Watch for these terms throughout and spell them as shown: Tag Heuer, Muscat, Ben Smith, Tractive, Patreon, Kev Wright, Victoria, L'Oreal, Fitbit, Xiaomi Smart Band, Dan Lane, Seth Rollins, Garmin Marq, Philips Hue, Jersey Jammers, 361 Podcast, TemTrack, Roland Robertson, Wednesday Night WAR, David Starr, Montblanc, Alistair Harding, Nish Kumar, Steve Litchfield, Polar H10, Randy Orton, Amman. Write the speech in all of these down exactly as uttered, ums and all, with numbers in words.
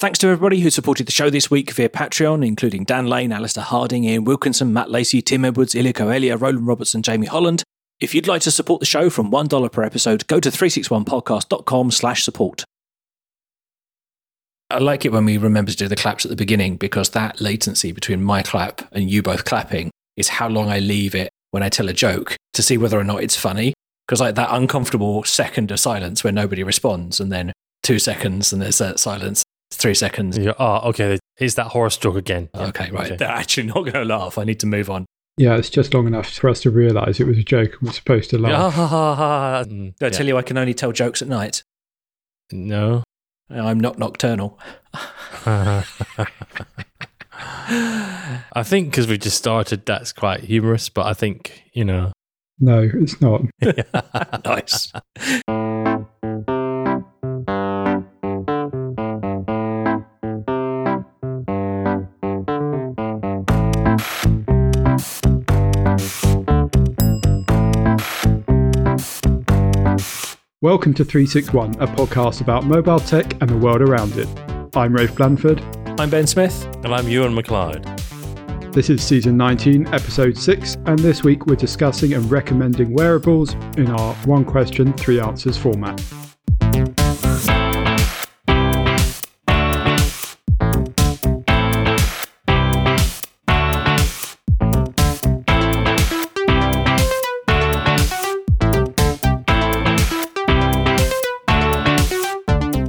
Thanks to everybody who supported the show this week via Patreon, including Dan Lane, Alistair Harding, Ian Wilkinson, Matt Lacey, Tim Edwards, Ilya Coelia, Roland Robertson, Jamie Holland. If you'd like to support the show from one dollar per episode, go to three six one podcast dot com slash support. I like it when we remember to do the claps at the beginning, because that latency between my clap and you both clapping is how long I leave it when I tell a joke to see whether or not it's funny. Because like that uncomfortable second of silence where nobody responds, and then two seconds and there's that silence, three seconds. You go, oh, okay, it's that horse joke again. Okay, right. Okay. They're actually not going to laugh. I need to move on. Yeah, it's just long enough for us to realise it was a joke and we're supposed to laugh. Mm, Did I yeah. tell you I can only tell jokes at night? No. I'm not nocturnal. I think because we just started, that's quite humorous, but I think, you know. No, it's not. Nice. Welcome to three six one, a podcast about mobile tech and the world around it. I'm Rafe Blanford. I'm Ben Smith. And I'm Ewan McLeod. This is season nineteen, episode six, and this week we're discussing and recommending wearables in our one question, three answers format.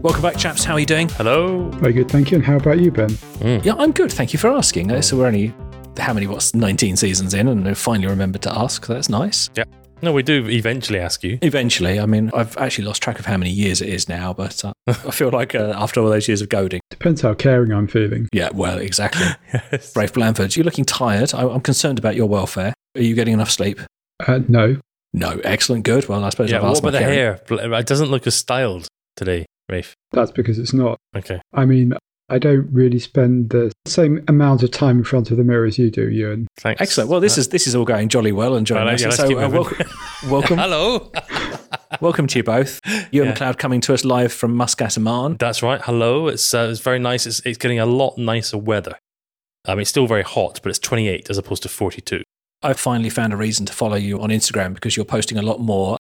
Welcome back, chaps. How are you doing? Hello. Very good, thank you. And how about you, Ben? Mm. Yeah, I'm good. Thank you for asking. So we're only, how many, what's nineteen seasons in, and I finally remembered to ask. That's nice. Yeah. No, we do eventually ask you. Eventually. I mean, I've actually lost track of how many years it is now, but uh, I feel like uh, after all those years of goading. Depends how caring I'm feeling. Yeah, well, exactly. Yes. Rafe Blanford, you're looking tired. I- I'm concerned about your welfare. Are you getting enough sleep? Uh, no. No. Excellent. Good. Well, I suppose yeah, I've asked what about the hair? It doesn't look as styled today, Rafe. That's because it's not. Okay. I mean, I don't really spend the same amount of time in front of the mirror as you do, Ewan. Thanks. Excellent. Well, this uh, is this is all going jolly well and jolly well. Nice. Yeah, so, uh, welcome. welcome. Hello. Welcome to you both. Ewan yeah. McLeod coming to us live from Muscat, Amman. That's right. Hello. It's uh, it's very nice. It's it's getting a lot nicer weather. I mean, it's still very hot, but it's twenty-eight as opposed to forty-two. I finally found a reason to follow you on Instagram because you're posting a lot more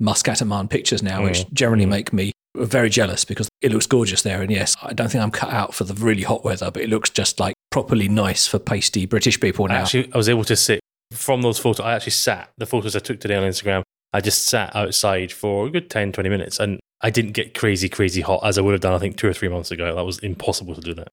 Muscat, Amman pictures now, mm. which generally mm. make me very jealous because it looks gorgeous there. And yes, I don't think I'm cut out for the really hot weather, but it looks just like properly nice for pasty British people now. Actually, I was able to sit from those photos. I actually sat, the photos I took today on Instagram, I just sat outside for a good ten, twenty minutes, and I didn't get crazy, crazy hot as I would have done, I think, two or three months ago. That was impossible to do that.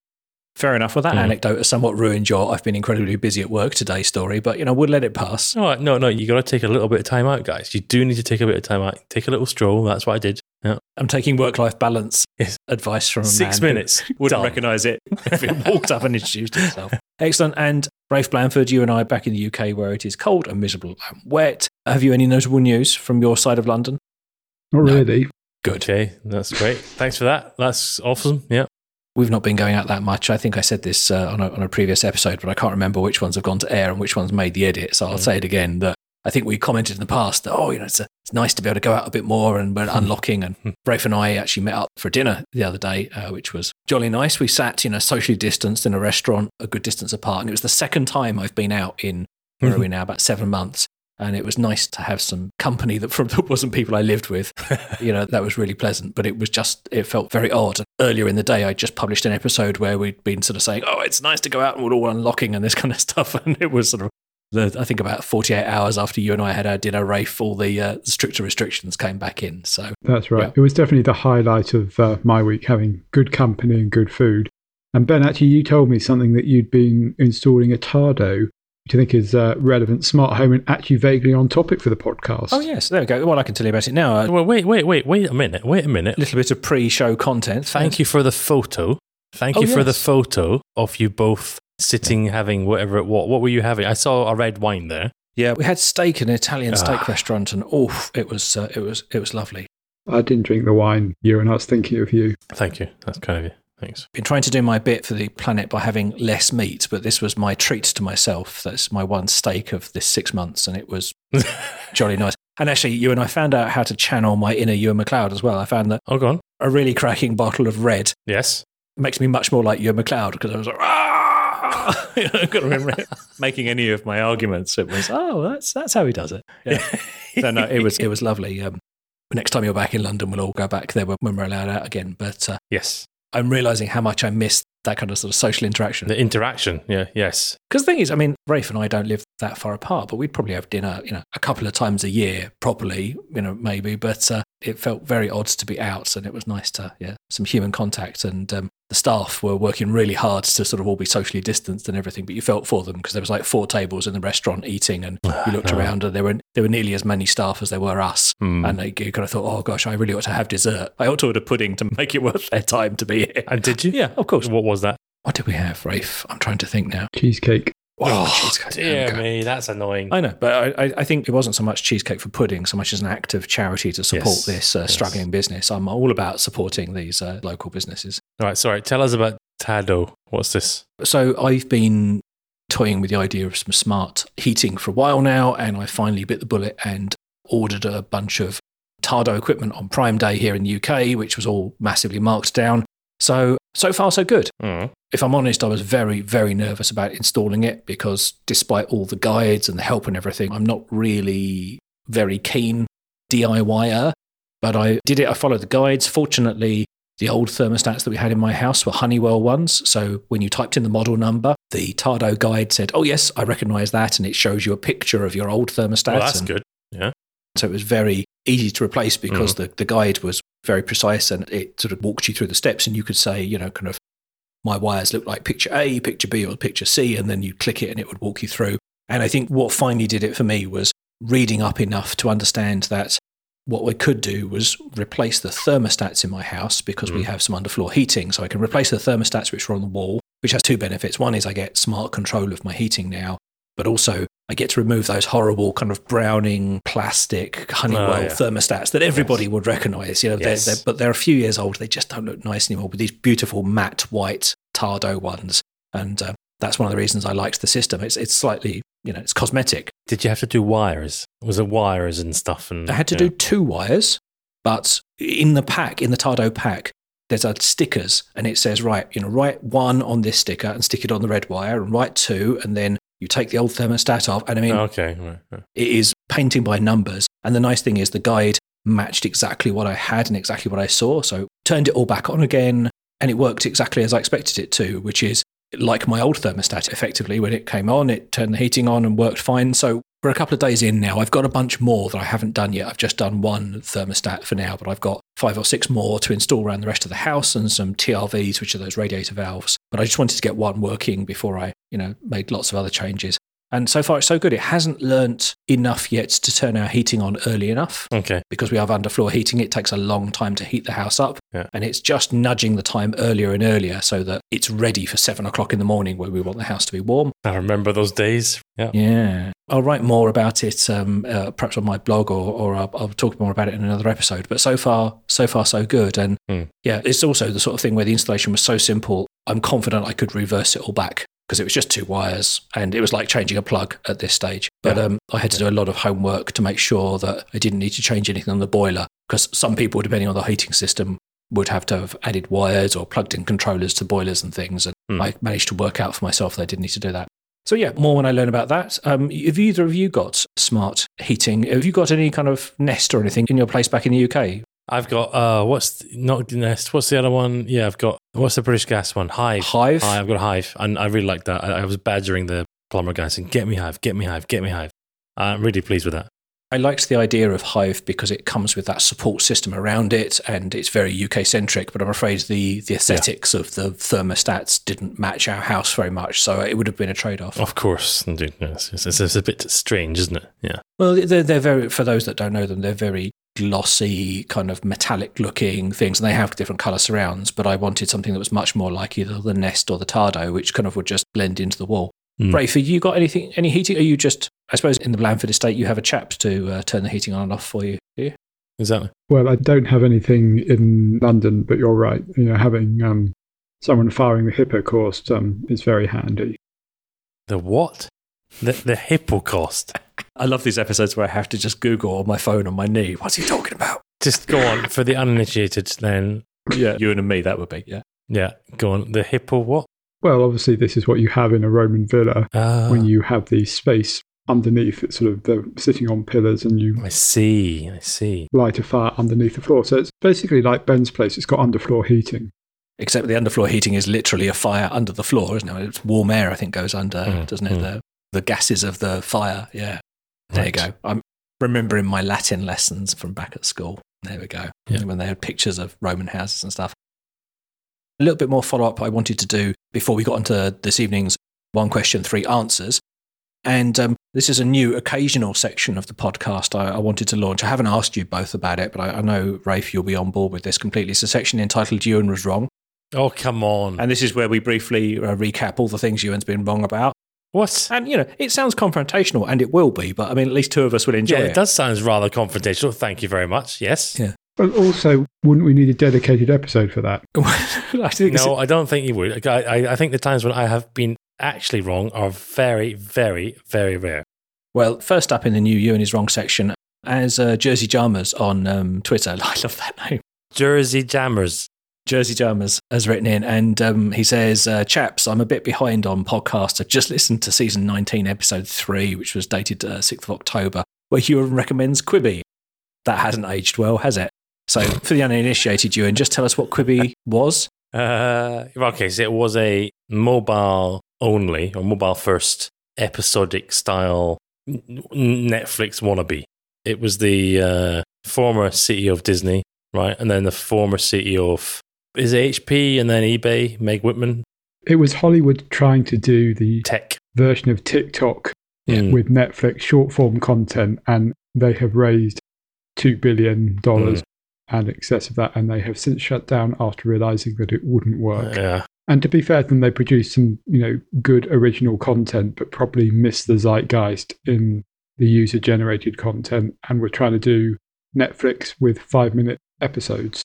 Fair enough. Well, that mm. anecdote has somewhat ruined your I've been incredibly busy at work today story, but, you know, we'll let it pass. Oh, no, no, you got to take a little bit of time out, guys. You do need to take a bit of time out. Take a little stroll. That's what I did. Yeah. I'm taking work-life balance yes. advice from a Six man minutes. Wouldn't recognise it if it walked up and introduced itself. Excellent. And Rafe Blanford, you and I are back in the U K where it is cold and miserable and wet. Have you any notable news from your side of London? Not no. really. Good. Okay, that's great. Thanks for that. That's awesome. Yeah. We've not been going out that much. I think I said this uh, on, a, on a previous episode, but I can't remember which ones have gone to air and which ones made the edit. So I'll mm. say it again that I think we commented in the past that, oh, you know, it's, a, it's nice to be able to go out a bit more and we're unlocking. And Rafe and I actually met up for dinner the other day, uh, which was jolly nice. We sat, you know, socially distanced in a restaurant a good distance apart. And it was the second time I've been out in, where are we now, about seven months. And it was nice to have some company that, from, that wasn't people I lived with. You know, that was really pleasant, but it was just, it felt very odd. Earlier in the day, I just published an episode where we'd been sort of saying, oh, it's nice to go out and we're all unlocking and this kind of stuff. And it was sort of, the, I think about forty-eight hours after you and I had our dinner, Rafe, all the uh, stricter restrictions came back in. So that's right. Yeah. It was definitely the highlight of uh, my week, having good company and good food. And Ben, actually, you told me something that you'd been installing a Tado, do you think is uh, relevant, smart home, and actually vaguely on topic for the podcast? Oh, yes. There we go. Well, I can tell you about it now. Uh, well, wait, wait, wait, wait a minute. Wait a minute. A little bit of pre-show content. Thank yes. you for the photo. Thank oh, you yes. for the photo of you both sitting, yeah. having whatever, what What were you having? I saw a red wine there. Yeah, we had steak in an Italian ah. steak restaurant, and oof, it was, uh, it was, it was lovely. I didn't drink the wine, you, and I was thinking of you. Thank you. That's kind of you. Thanks. Been trying to do my bit for the planet by having less meat, but this was my treat to myself. That's my one steak of this six months, and it was jolly nice. And actually, you and I found out how to channel my inner Ewan McLeod as well. I found that oh, go on. A really cracking bottle of red. Yes. makes me much more like your McLeod, because I was like, ah! You know, I can't remember making any of my arguments. It was, oh, that's that's how he does it. Yeah. So no, it was it was lovely. Um, next time you're back in London, we'll all go back there when we're allowed out again. But uh, yes, I'm realising how much I missed that kind of sort of social interaction. The interaction, yeah, yes. Because the thing is, I mean, Rafe and I don't live that far apart, but we'd probably have dinner, you know, a couple of times a year, properly, you know, maybe. But uh, it felt very odd to be out, and it was nice to, yeah, some human contact. And um, the staff were working really hard to sort of all be socially distanced and everything, but you felt for them, because there was like four tables in the restaurant eating, and you looked around and there were there were nearly as many staff as there were us. Mm. And they, you kind of thought, oh gosh, I really ought to have dessert. I ought to order pudding to make it worth their time to be here. And did you? Yeah, of course. What was that? What did we have, Rafe? I'm trying to think now. Cheesecake. Oh, oh cheesecake. Dear me, that's annoying. I know, but I, I think it wasn't so much cheesecake for pudding, so much as an act of charity to support yes, this uh, yes. struggling business. I'm all about supporting these uh, local businesses. All right, sorry, tell us about Tado. What's this? So I've been toying with the idea of some smart heating for a while now, and I finally bit the bullet and ordered a bunch of Tado equipment on Prime Day here in the U K, which was all massively marked down. So, so far, so good. Mm. If I'm honest, I was very, very nervous about installing it, because despite all the guides and the help and everything, I'm not really very keen DIYer, but I did it. I followed the guides. Fortunately, the old thermostats that we had in my house were Honeywell ones. So when you typed in the model number, the Tado guide said, oh yes, I recognize that. And it shows you a picture of your old thermostat. Oh, that's and good. Yeah. So it was very easy to replace, because mm-hmm. the, the guide was very precise, and it sort of walked you through the steps, and you could say, you know, kind of, my wires look like picture A, picture B, or picture C, and then you click it and it would walk you through. And I think what finally did it for me was reading up enough to understand that what we could do was replace the thermostats in my house, because mm. we have some underfloor heating. So I can replace the thermostats which were on the wall, which has two benefits. One is I get smart control of my heating now, but also I get to remove those horrible kind of browning plastic Honeywell oh, yeah. thermostats that everybody yes. would recognise. You know, yes. they're, they're, but they're a few years old. They just don't look nice anymore. But these beautiful matte white Tado ones, and uh, that's one of the reasons I liked the system. It's it's slightly, you know, it's cosmetic. Did you have to do wires? Was it wires and stuff? And I had to do know. two wires, but in the pack, in the Tado pack, there's a stickers, and it says, right, you know, write one on this sticker and stick it on the red wire, and write two, and then you take the old thermostat off, and I mean, okay. right, right. It is painting by numbers. And the nice thing is the guide matched exactly what I had and exactly what I saw. So turned it all back on again, and it worked exactly as I expected it to, which is like my old thermostat, effectively. When it came on, it turned the heating on and worked fine. So we're a couple of days in now. I've got a bunch more that I haven't done yet. I've just done one thermostat for now, but I've got five or six more to install around the rest of the house, and some T R Vs, which are those radiator valves. But I just wanted to get one working before I, you know, made lots of other changes. And so far, it's so good. It hasn't learnt enough yet to turn our heating on early enough. Okay. Because we have underfloor heating, it takes a long time to heat the house up. Yeah. And it's just nudging the time earlier and earlier so that it's ready for seven o'clock in the morning, where we want the house to be warm. I remember those days. Yeah. Yeah. I'll write more about it, um, uh, perhaps on my blog, or, or I'll, I'll talk more about it in another episode. But so far, so far, so good. And mm. yeah, it's also the sort of thing where the installation was so simple, I'm confident I could reverse it all back, because it was just two wires, and it was like changing a plug at this stage. But yeah. um, I had to do a lot of homework to make sure that I didn't need to change anything on the boiler, because some people, depending on the heating system, would have to have added wires or plugged in controllers to boilers and things. And mm. I managed to work out for myself that I didn't need to do that. So yeah, more when I learn about that. Um, have either of you got smart heating? Have you got any kind of Nest or anything in your place back in the U K? I've got, uh, what's, the, not Nest, what's the other one? Yeah, I've got, what's the British Gas one? Hive. Hive? I've got Hive, and I really like that. I, I was badgering the plumber guy saying, get me Hive, get me Hive, get me Hive. I'm really pleased with that. I liked the idea of Hive because it comes with that support system around it, and it's very U K-centric, but I'm afraid the, the aesthetics yeah. of the thermostats didn't match our house very much, so it would have been a trade-off. Of course, indeed. Yes, it's, it's, it's a bit strange, isn't it? Yeah. Well, they're, they're very, for those that don't know them, they're very glossy, kind of metallic looking things, and they have different colour surrounds, but I wanted something that was much more like either the Nest or the Tado, which kind of would just blend into the wall. Mm. Rafe, have you got anything, any heating? Are you just, I suppose in the Blandford estate, you have a chap to uh, turn the heating on and off for you, do you? Exactly. Well, I don't have anything in London, but you're right. You know, having um, someone firing the Hippocaust um, is very handy. The what? The, the Hippocaust. I love these episodes where I have to just Google on my phone on my knee. What's he talking about? Just go on for the uninitiated then. Yeah, you and me, that would be, yeah. Yeah, go on. The hippo what? Well, obviously this is what you have in a Roman villa oh. when you have the space underneath. It's sort of they're sitting on pillars and you I see, I see. light a fire underneath the floor. So it's basically like Ben's place. It's got underfloor heating. Except the underfloor heating is literally a fire under the floor, isn't it? It's warm air, I think, goes under, mm, doesn't it? Mm. The, the gases of the fire, yeah. There right. you go. I'm remembering my Latin lessons from back at school. There we go. Yeah. When they had pictures of Roman houses and stuff. A little bit more follow-up I wanted to do before we got onto this evening's one question, three answers. And um, this is a new occasional section of the podcast I, I wanted to launch. I haven't asked you both about it, but I, I know, Rafe, you'll be on board with this completely. It's a section entitled Ewan Was Wrong. Oh, come on. And this is where we briefly uh, recap all the things Ewan's been wrong about. What? And, you know, it sounds confrontational, and it will be, but I mean, at least two of us will enjoy yeah, it. Yeah, it does sound rather confrontational. Thank you very much. Yes. Yeah. But also, wouldn't we need a dedicated episode for that? I think no, I don't think you would. I, I, I think the times when I have been actually wrong are very, very, very rare. Well, first up in the new Ewan Is Wrong section, as uh, Jersey Jammers on um, Twitter. I love that name. Jersey Jammers. Jersey Jammers has written in, and um, he says, uh, chaps, I'm a bit behind on podcasts. I just listened to season nineteen, episode three, which was dated uh, sixth of October, where Ewan recommends Quibi. That hasn't aged well, has it? So for the uninitiated, Ewan, just tell us what Quibi was. Uh, okay, so it was a mobile-only or mobile-first episodic-style Netflix wannabe. It was the uh, former C E O of Disney, right? And then the former C E O of, is it H P and then eBay, Meg Whitman? It was Hollywood trying to do the tech version of TikTok mm. with Netflix short-form content, and they have raised two billion dollars. Mm. and excess of that, and they have since shut down after realising that it wouldn't work. Yeah. And to be fair to them, they produced some, you know, good original content, but probably missed the zeitgeist in the user-generated content, and were trying to do Netflix with five-minute episodes.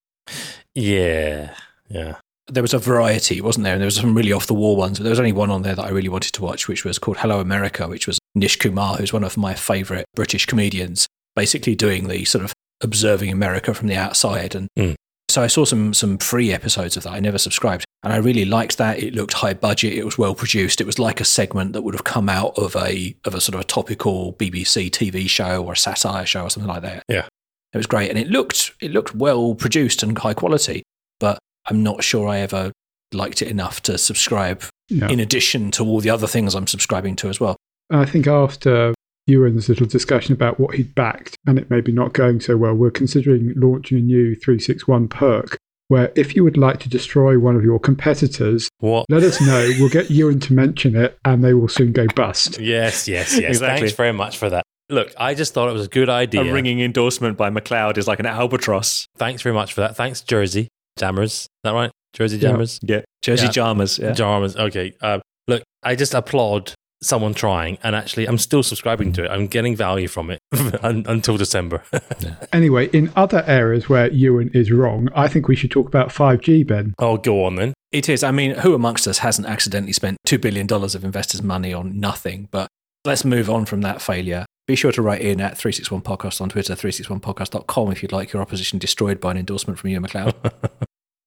Yeah, yeah. There was a variety, wasn't there? And there was some really off-the-wall ones, but there was only one on there that I really wanted to watch, which was called Hello America, which was Nish Kumar, who's one of my favourite British comedians, basically doing the sort of observing America from the outside. And mm. so I saw some some free episodes of that. I never subscribed. And I really liked that. It looked high budget. It was well produced. It was like a segment that would have come out of a of a sort of a topical B B C T V show or a satire show or something like that. Yeah. It was great. And it looked it looked well produced and high quality, but I'm not sure I ever liked it enough to subscribe yeah. in addition to all the other things I'm subscribing to as well. I think after Ewan's little discussion about what he'd backed, and it maybe not going so well, we're considering launching a new three sixty-one perk where if you would like to destroy one of your competitors, what? let us know. We'll get Ewan to mention it and they will soon go bust. Yes, yes, yes. Exactly. Thanks very much for that. Look, I just thought it was a good idea. A ringing endorsement by McLeod is like an albatross. Thanks very much for that. Thanks, Jersey Jammers. Is that right? Jersey Jammers? Yeah. yeah. Jersey yeah. Jammers. Yeah. Jammers. Okay. Uh, look, I just applaud someone trying, and actually I'm still subscribing to it. I'm getting value from it until December. yeah. Anyway, in other areas where Ewan is wrong, I think we should talk about five G, Ben. Oh, go on then. It is. I mean, who amongst us hasn't accidentally spent two billion dollars of investors' money on nothing? But let's move on from that failure. Be sure to write in at three sixty-one podcast on Twitter, three sixty-one podcast dot com if you'd like your opposition destroyed by an endorsement from Ewan McLeod.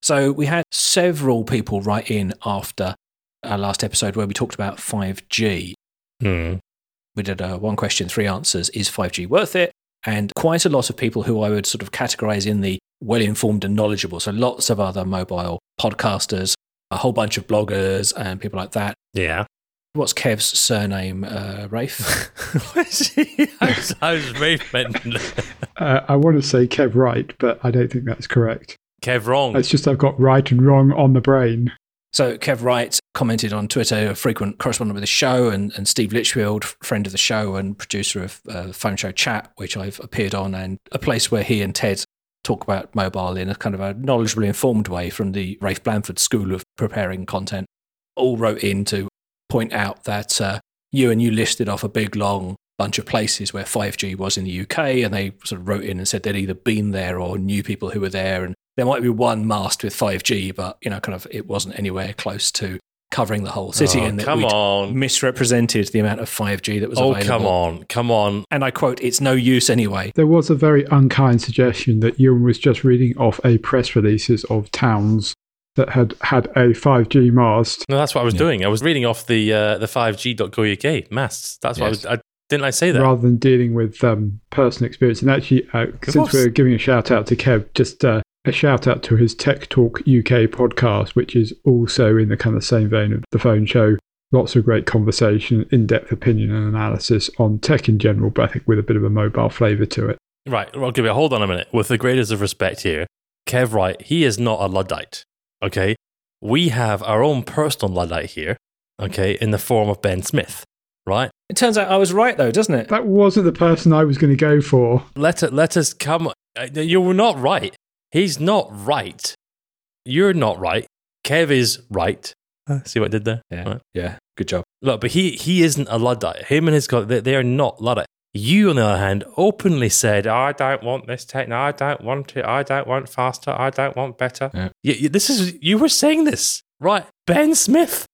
So we had several people write in after our last episode where we talked about five G. Mm. We did a one question, three answers, is five G worth it? And quite a lot of people who I would sort of categorize in the well-informed and knowledgeable. So lots of other mobile podcasters, a whole bunch of bloggers and people like that. Yeah. What's Kev's surname, uh, Rafe? how's, how's Rafe mentioned? uh, I want to say Kev Wright, but I don't think that's correct. Kev wrong. It's just I've got right and wrong on the brain. So Kev Wright commented on Twitter, a frequent correspondent with the show, and, and Steve Litchfield, friend of the show and producer of uh, Phone Show Chat, which I've appeared on, and a place where he and Ted talk about mobile in a kind of a knowledgeable, informed way from the Rafe Blanford School of Preparing Content, all wrote in to point out that uh, you and you listed off a big, long bunch of places where five G was in the U K, and they sort of wrote in and said they'd either been there or knew people who were there, and there might be one mast with five G, but, you know, kind of it wasn't anywhere close to covering the whole city, oh, and that we misrepresented the amount of five G that was oh, available. Oh, come on, come on. And I quote, it's no use anyway. There was a very unkind suggestion that Ewan was just reading off a press releases of towns that had had a five G mast. No, that's what I was yeah. doing. I was reading off the uh, the five G dot co dot U K masts. That's yes. what I was... I, Didn't I say that? Rather than dealing with um, personal experience. And actually, uh, since we're giving a shout out to Kev, just uh, a shout out to his Tech Talk U K podcast, which is also in the kind of same vein of the phone show. Lots of great conversation, in-depth opinion and analysis on tech in general, but I think with a bit of a mobile flavour to it. Right. Well, give it a hold on a minute. With the greatest of respect here, Kev Wright, he is not a Luddite. Okay. We have our own personal Luddite here, okay, in the form of Ben Smith. Right. It turns out I was right, though, doesn't it? That wasn't the person I was going to go for. Let it, let us come. You were not right. He's not right. You're not right. Kev is right. Uh, See what I did there? Yeah. Right. Yeah. Good job. Look, but he he isn't a Luddite. Him and his co- they, they are not Luddite. You, on the other hand, openly said, "I don't want this tech. I don't want it. I don't want faster. I don't want better." Yeah. You, you, this is you were saying this, right, Ben Smith?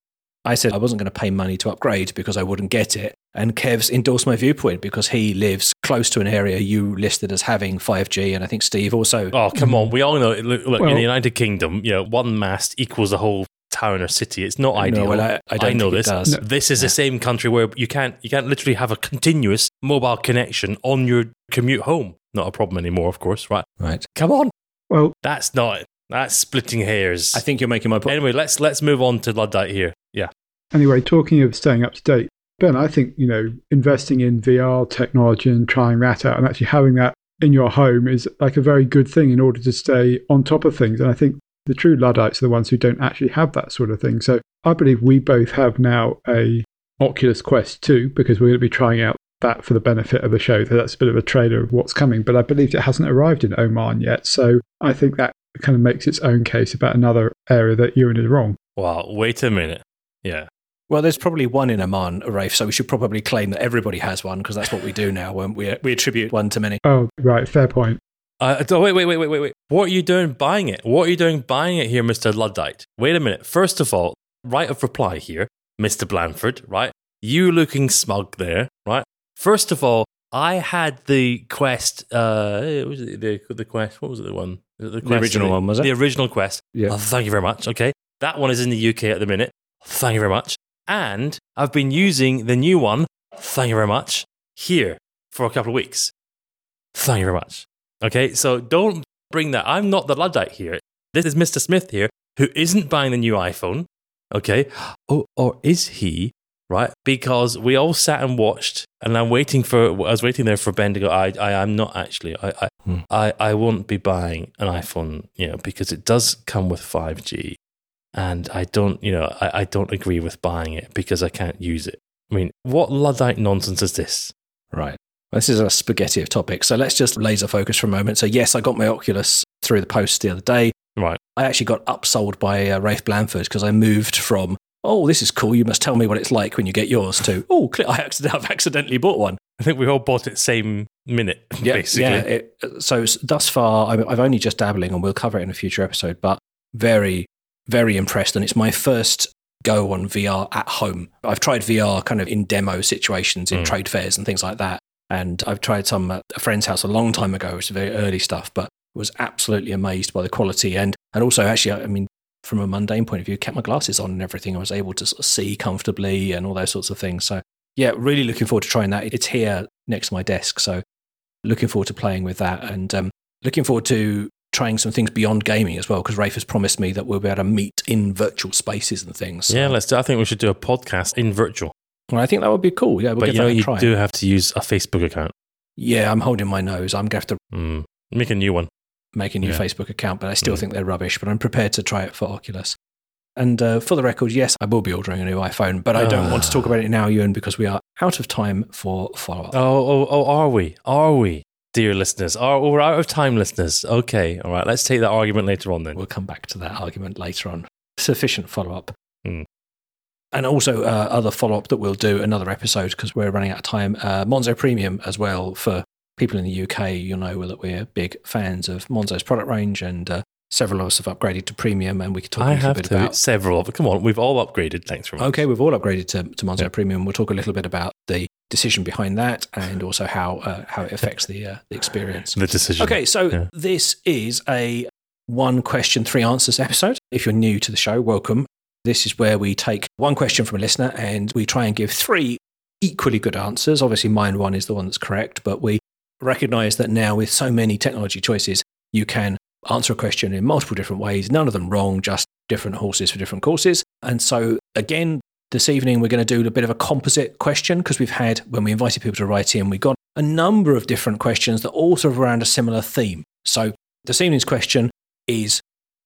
I said I wasn't going to pay money to upgrade because I wouldn't get it. And Kev's endorsed my viewpoint because he lives close to an area you listed as having five G. And I think Steve also... Oh, come on. We all know... Look, look well, in the United Kingdom, you know, one mast equals a whole town or city. It's not ideal. No, well, I, I, don't I know this. No. This is yeah. the same country where you can't, you can't literally have a continuous mobile connection on your commute home. Not a problem anymore, of course, right? Right. Come on. Well, that's not... That's splitting hairs. I think you're making my point. Anyway, let's let's move on to Luddite here. Yeah. Anyway, talking of staying up to date, Ben, I think, you know, investing in V R technology and trying that out and actually having that in your home is like a very good thing in order to stay on top of things. And I think the true Luddites are the ones who don't actually have that sort of thing. So I believe we both have now a Oculus Quest two because we're going to be trying out that for the benefit of the show. So that's a bit of a trailer of what's coming. But I believe it hasn't arrived in Oman yet. So I think that kind of makes its own case about another area that you and is wrong. Wow, wait a minute. Yeah. Well, there's probably one in Oman, Rafe, so we should probably claim that everybody has one because that's what we do now when we we attribute one to many. Oh, right, fair point. Uh, wait, wait, wait, wait, wait, wait. What are you doing buying it? What are you doing buying it here, Mister Luddite? Wait a minute. First of all, right of reply here, Mister Blanford, right? You looking smug there, right? First of all, I had the Quest, uh, was it the, the Quest, what was it, the one? The, the original one, was it? The original Quest. Yeah. Oh, thank you very much. Okay. That one is in the U K at the minute. Thank you very much. And I've been using the new one, thank you very much, here for a couple of weeks. Thank you very much. Okay. So don't bring that. I'm not the Luddite here. This is Mister Smith here, who isn't buying the new iPhone. Okay. Oh, or is he? Right? Because we all sat and watched, and I'm waiting for, I was waiting there for Ben to go, I, I am not actually, I, I, hmm. I, I won't be buying an iPhone, you know, because it does come with five G, and I don't, you know, I, I don't agree with buying it because I can't use it. I mean, what Luddite nonsense is this? Right. This is a spaghetti of topics, so let's just laser focus for a moment. So yes, I got my Oculus through the post the other day. Right. I actually got upsold by uh, Rafe Blanford because I moved from, oh, this is cool, you must tell me what it's like when you get yours too. Oh, I accident- I've accidentally bought one. I think we all bought it the same minute, yeah, basically. Yeah, it, so thus far, I've only just dabbling, and we'll cover it in a future episode, but very, very impressed. And it's my first go on V R at home. I've tried V R kind of in demo situations, in mm. trade fairs and things like that. And I've tried some at a friend's house a long time ago, which is very early stuff, but was absolutely amazed by the quality. And, and also, actually, I mean, from a mundane point of view, kept my glasses on and everything. I was able to sort of see comfortably and all those sorts of things. So yeah, really looking forward to trying that. It's here next to my desk. So looking forward to playing with that and um, looking forward to trying some things beyond gaming as well, because Rafe has promised me that we'll be able to meet in virtual spaces and things. So. Yeah, let's do, I think we should do a podcast in virtual. Well, I think that would be cool. Yeah, we'll but give you know, that a you try. Do have to use a Facebook account. Yeah, I'm holding my nose. I'm going to have to mm, make a new one. Make a new yeah. Facebook account, but I still mm. think they're rubbish, but I'm prepared to try it for Oculus. And uh, for the record, yes, I will be ordering a new iPhone, but I don't uh. want to talk about it now, Ewan, because we are out of time for follow-up. Oh, oh, oh, are we? Are we, dear listeners? Are, we're out of time, listeners. Okay, all right, let's take that argument later on then. We'll come back to that argument later on. Sufficient follow-up. Mm. And also uh, other follow-up that we'll do another episode because we're running out of time. Uh, Monzo Premium as well for... People in the U K, you'll know that we're big fans of Monzo's product range, and uh, several of us have upgraded to premium, and we could talk I a little bit to. about... several of Come on, we've all upgraded, thanks very much. Okay, we've all upgraded to, to Monzo yeah. Premium. We'll talk a little bit about the decision behind that and also how uh, how it affects the, uh, the experience. The decision. Okay, so yeah. this is a one question, three answers episode. If you're new to the show, welcome. This is where we take one question from a listener and we try and give three equally good answers. Obviously, mine one is the one that's correct, but we recognize that now with so many technology choices, you can answer a question in multiple different ways, none of them wrong, just different horses for different courses. And so again, this evening, we're going to do a bit of a composite question because we've had, when we invited people to write in, we got a number of different questions that all sort of around a similar theme. So this evening's question is,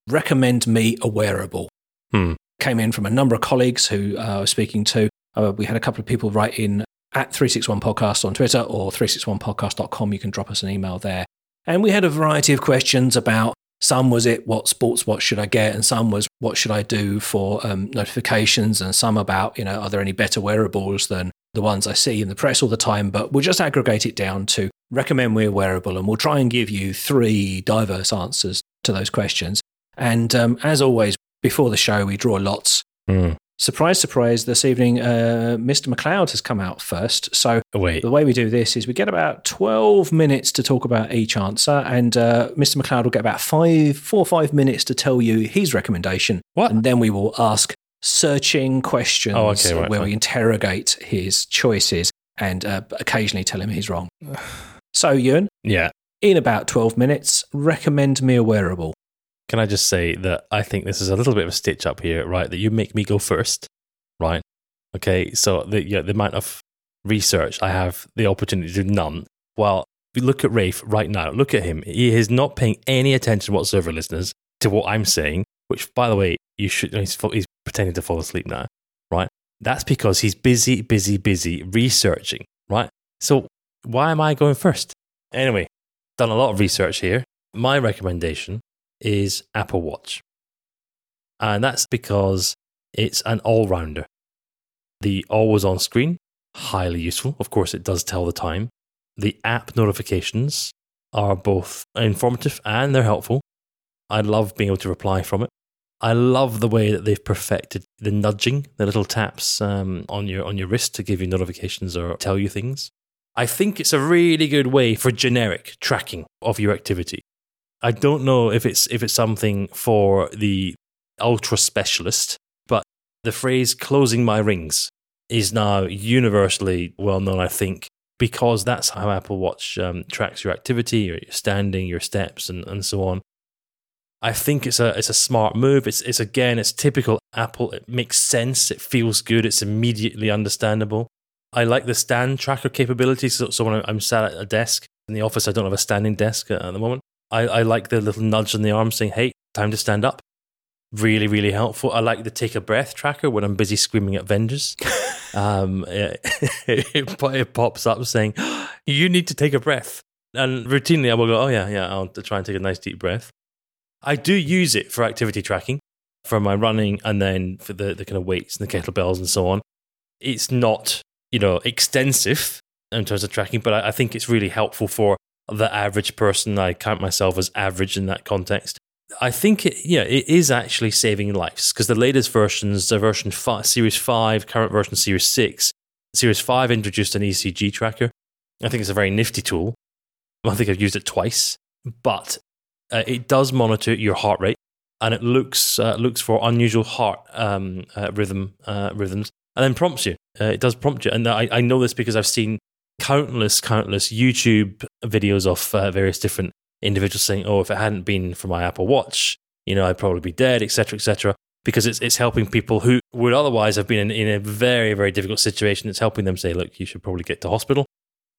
recommend me a wearable. Hmm. Came in from a number of colleagues who uh, I was speaking to. Uh, we had a couple of people write in at three sixty-one podcast on Twitter or three sixty-one podcast dot com. You can drop us an email there. And we had a variety of questions about, some was it, what sports watch should I get? And some was, what should I do for um, notifications? And some about, you know, are there any better wearables than the ones I see in the press all the time? But we'll just aggregate it down to recommend me a wearable. And we'll try and give you three diverse answers to those questions. And um, as always, before the show, we draw lots. Mm. Surprise, surprise, this evening, uh, Mister McLeod has come out first. So Wait. the way we do this is we get about twelve minutes to talk about each answer, and uh, Mister McLeod will get about five, four or five minutes to tell you his recommendation. What? And then we will ask searching questions oh, okay, right, where fine. we interrogate his choices and uh, occasionally tell him he's wrong. So, Ewan, yeah. in about twelve minutes, recommend me a wearable. Can I just say that I think this is a little bit of a stitch up here, right? That you make me go first, right? Okay, so the, you know, the amount of research I have, the opportunity to do none. Well, if you look at Rafe right now, look at him. He is not paying any attention whatsoever, listeners, to what I'm saying, which, by the way, you should. He's, he's pretending to fall asleep now, right? That's because he's busy, busy, busy researching, right? So why am I going first? Anyway, done a lot of research here. My recommendation is Apple Watch. And that's because it's an all-rounder. The always-on screen, highly useful. Of course, it does tell the time. The app notifications are both informative and they're helpful. I love being able to reply from it. I love the way that they've perfected the nudging, the little taps um, on your on your wrist to give you notifications or tell you things. I think it's a really good way for generic tracking of your activity. I don't know if it's if it's something for the ultra specialist, but the phrase closing my rings is now universally well known, I think, because that's how Apple Watch um, tracks your activity, or your standing, your steps, and, and so on. I think it's a it's a smart move. It's it's again, it's typical Apple. It makes sense. It feels good. It's immediately understandable. I like the stand tracker capability. So, so when I'm sat at a desk in the office, I don't have a standing desk at the moment. I, I like the little nudge on the arm saying, hey, time to stand up. Really, really helpful. I like the take a breath tracker when I'm busy screaming at vendors. um, it, it, it pops up saying, you need to take a breath. And routinely I will go, oh yeah, yeah, I'll try and take a nice deep breath. I do use it for activity tracking, for my running and then for the, the kind of weights and the kettlebells and so on. It's not, you know, extensive in terms of tracking, but I, I think it's really helpful for the average person. I count myself as average in that context. I think it, yeah, it is actually saving lives because the latest versions, the version five, Series five, current version Series six, Series five introduced an E C G tracker. I think it's a very nifty tool. I think I've used it twice, but uh, it does monitor your heart rate and it looks uh, looks for unusual heart um, uh, rhythm uh, rhythms and then prompts you. Uh, it does prompt you, and I, I know this because I've seen countless, countless YouTube videos of uh, various different individuals saying, oh, if it hadn't been for my Apple Watch, you know, I'd probably be dead, et cetera, et cetera, because it's it's helping people who would otherwise have been in, in a very, very difficult situation. It's helping them say, look, you should probably get to hospital.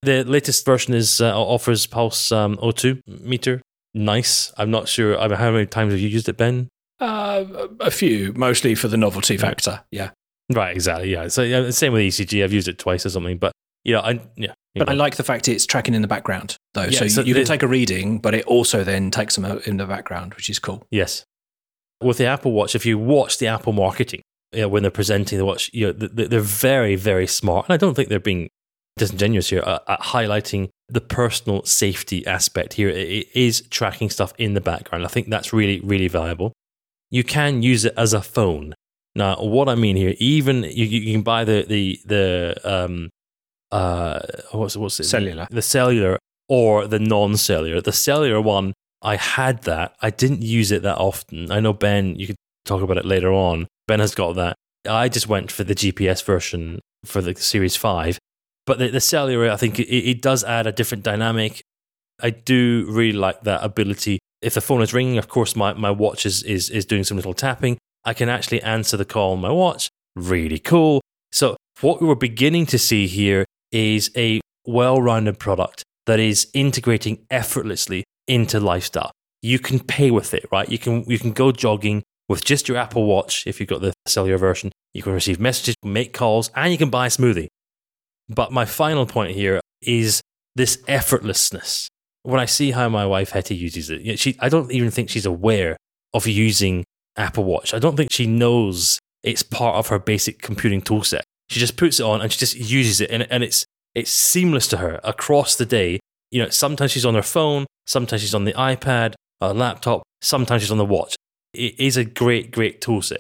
The latest version is uh, offers pulse um, O two meter. Nice. I'm not sure. I mean, how many times have you used it, Ben? Uh, a few, mostly for the novelty factor. Yeah. Right, exactly. Yeah. So yeah, same with E C G. I've used it twice or something, but Yeah, I, yeah, but know. I like the fact it's tracking in the background, though. Yeah, so, so you the, can take a reading, but it also then takes them out in the background, which is cool. Yes. With the Apple Watch, if you watch the Apple marketing, you know, when they're presenting the watch, you know, they're very, very smart. And I don't think they're being disingenuous here at, at highlighting the personal safety aspect here. It is tracking stuff in the background. I think that's really, really valuable. You can use it as a phone. Now, what I mean here, even you, you can buy the, the, the, um, Uh, what's what's it? Cellular. The cellular or the non-cellular. The cellular one I had that. I didn't use it that often. I know Ben, you could talk about it later on. Ben has got that. I just went for the G P S version for the Series five. But the, the cellular, I think it, it does add a different dynamic. I do really like that ability. If the phone is ringing, of course, my, my watch is, is is doing some little tapping. I can actually answer the call on my watch. Really cool. So what we were beginning to see here is a well-rounded product that is integrating effortlessly into lifestyle. You can pay with it, right? You can you can go jogging with just your Apple Watch. If you've got the cellular version, you can receive messages, make calls, and you can buy a smoothie. But my final point here is this effortlessness. When I see how my wife Hetty uses it, she I don't even think she's aware of using Apple Watch. I don't think she knows it's part of her basic computing toolset. She just puts it on and she just uses it, and, and it's it's seamless to her across the day. You know, sometimes she's on her phone, sometimes she's on the iPad, or a laptop, sometimes she's on the watch. It is a great, great toolset.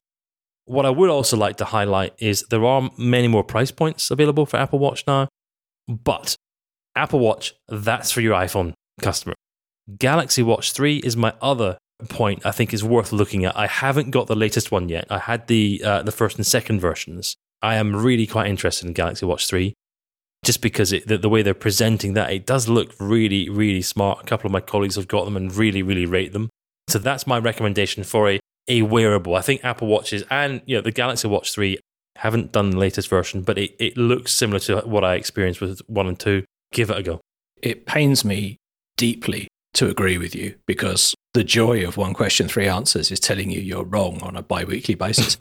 What I would also like to highlight is there are many more price points available for Apple Watch now, but Apple Watch, that's for your iPhone customer. Galaxy Watch three is my other point I think is worth looking at. I haven't got the latest one yet. I had the uh, the first and second versions. I am really quite interested in Galaxy Watch three, just because it, the, the way they're presenting that, it does look really, really smart. A couple of my colleagues have got them and really, really rate them. So that's my recommendation for a A wearable. I think Apple Watches and you know the Galaxy Watch three, haven't done the latest version, but it, it looks similar to what I experienced with one and two. Give it a go. It pains me deeply to agree with you, because the joy of one question, three answers is telling you you're wrong on a bi-weekly basis.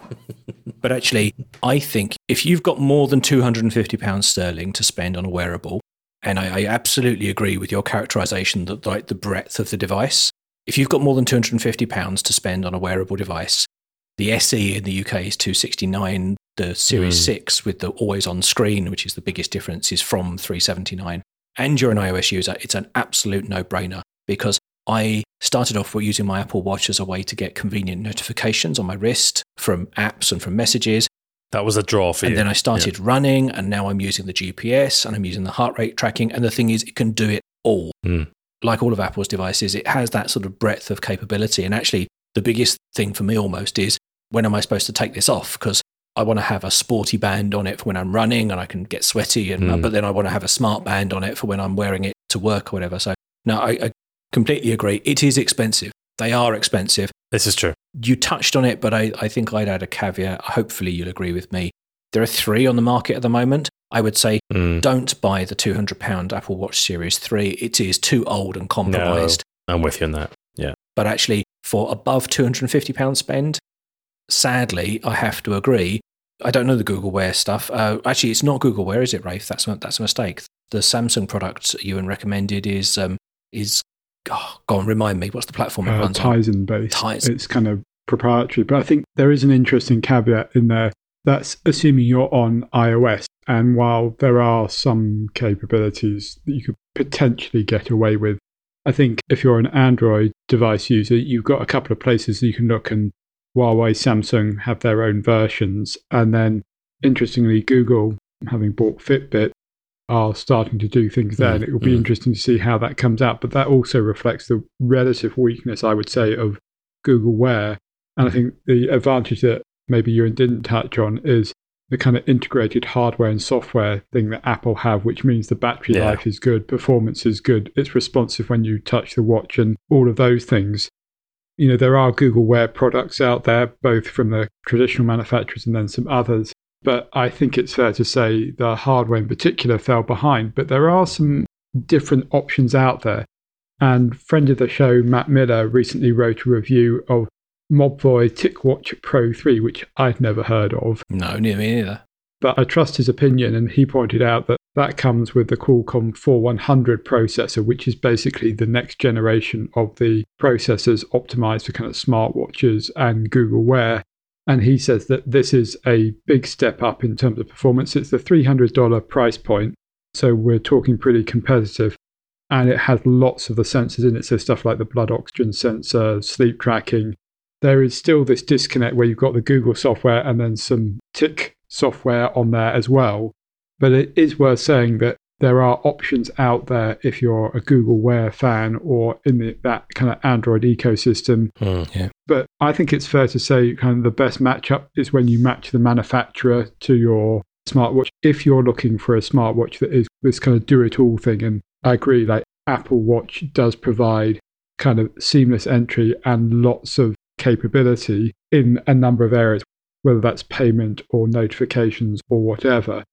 But actually, I think if you've got more than two hundred fifty pounds sterling to spend on a wearable, and I, I absolutely agree with your characterization that like the breadth of the device, if you've got more than two hundred fifty pounds to spend on a wearable device, the S E in the U K is two hundred sixty-nine pounds, the Series mm. six with the always on screen, which is the biggest difference, is from three hundred seventy-nine pounds, and you're an iOS user, it's an absolute no-brainer, because I started off with using my Apple Watch as a way to get convenient notifications on my wrist from apps and from messages. That was a draw for and you. And then I started yeah. running, and now I'm using the G P S, and I'm using the heart rate tracking, and the thing is, it can do it all. Mm. Like all of Apple's devices, it has that sort of breadth of capability. And actually, the biggest thing for me almost is, when am I supposed to take this off? Because I want to have a sporty band on it for when I'm running and I can get sweaty, and mm. but then I want to have a smart band on it for when I'm wearing it to work or whatever. So no, I, I completely agree. It is expensive. They are expensive. This is true. You touched on it, but I, I think I'd add a caveat. Hopefully you'll agree with me. There are three on the market at the moment. I would say mm. don't buy the two hundred pounds Apple Watch Series three. It is too old and compromised. No, I'm with you on that. Yeah. But actually, for above two hundred fifty pounds spend, sadly, I have to agree. I don't know the Google Wear stuff. Uh, actually, it's not Google Wear, is it, Rafe? That's a, that's a mistake. The Samsung product Ewan recommended is, um, is oh, go on, remind me, what's the platform? Uh, Tizen-based. Tizen. It's kind of proprietary. But I think there is an interesting caveat in there. That's assuming you're on iOS. And while there are some capabilities that you could potentially get away with, I think if you're an Android device user, you've got a couple of places that you can look, and Huawei, Samsung have their own versions. And then, interestingly, Google, having bought Fitbit, are starting to do things there. Mm, and it will be mm. interesting to see how that comes out. But that also reflects the relative weakness, I would say, of Google Wear. And I think the advantage that maybe Ewan didn't touch on is the kind of integrated hardware and software thing that Apple have, which means the battery yeah. life is good, performance is good, it's responsive when you touch the watch, and all of those things. You know, there are Google Wear products out there, both from the traditional manufacturers and then some others. But I think it's fair to say the hardware in particular fell behind. But there are some different options out there. And friend of the show, Matt Miller, recently wrote a review of Mobvoi TicWatch Pro three, which I'd never heard of. No, neither me either. But I trust his opinion, and he pointed out that that comes with the Qualcomm forty-one hundred processor, which is basically the next generation of the processors optimized for kind of smartwatches and Google Wear. And he says that this is a big step up in terms of performance. It's the three hundred dollars price point, so we're talking pretty competitive. And it has lots of the sensors in it, so stuff like the blood oxygen sensor, sleep tracking. There is still this disconnect where you've got the Google software and then some tick software on there as well. But it is worth saying that there are options out there if you're a Google Wear fan or in the, that kind of Android ecosystem. Mm, yeah. But I think it's fair to say kind of the best matchup is when you match the manufacturer to your smartwatch. If you're looking for a smartwatch that is this kind of do-it-all thing, and I agree, like Apple Watch does provide kind of seamless entry and lots of capability in a number of areas, whether that's payment or notifications or whatever.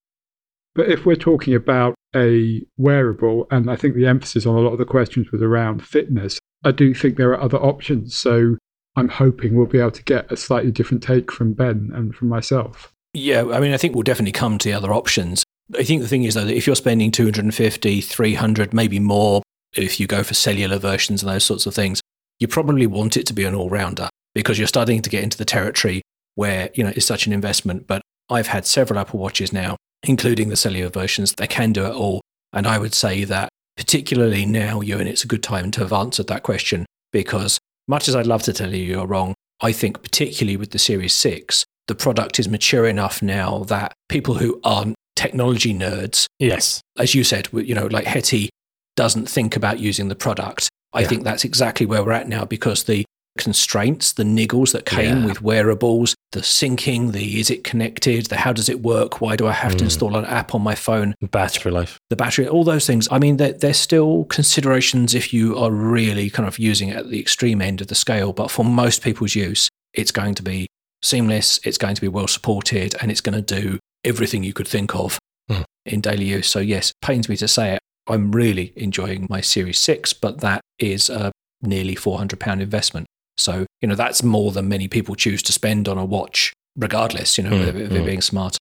But if we're talking about a wearable, and I think the emphasis on a lot of the questions was around fitness, I do think there are other options. So I'm hoping we'll be able to get a slightly different take from Ben and from myself. Yeah, I mean, I think we'll definitely come to the other options. I think the thing is, though, that if you're spending two hundred fifty, three hundred, maybe more, if you go for cellular versions and those sorts of things, you probably want it to be an all-rounder because you're starting to get into the territory where, you know, it's such an investment. But I've had several Apple Watches now, including the cellular versions. They can do it all. And I would say that particularly now, Ewan, it's a good time to have answered that question because much as I'd love to tell you you're wrong, I think particularly with the Series six, the product is mature enough now that people who aren't technology nerds, yes, as you said, you know, like Hetty doesn't think about using the product. I yeah. think that's exactly where we're at now because the constraints, the niggles that came yeah. with wearables, the syncing, the is it connected, the how does it work, why do I have mm. to install an app on my phone? Battery life. The battery, all those things. I mean, they're, they're still considerations if you are really kind of using it at the extreme end of the scale, but for most people's use, it's going to be seamless, it's going to be well supported, and it's going to do everything you could think of mm. in daily use. So yes, pains me to say it, I'm really enjoying my Series six, but that is a nearly four hundred pounds investment. So, you know, that's more than many people choose to spend on a watch, regardless, you know, mm, of it mm. being smart.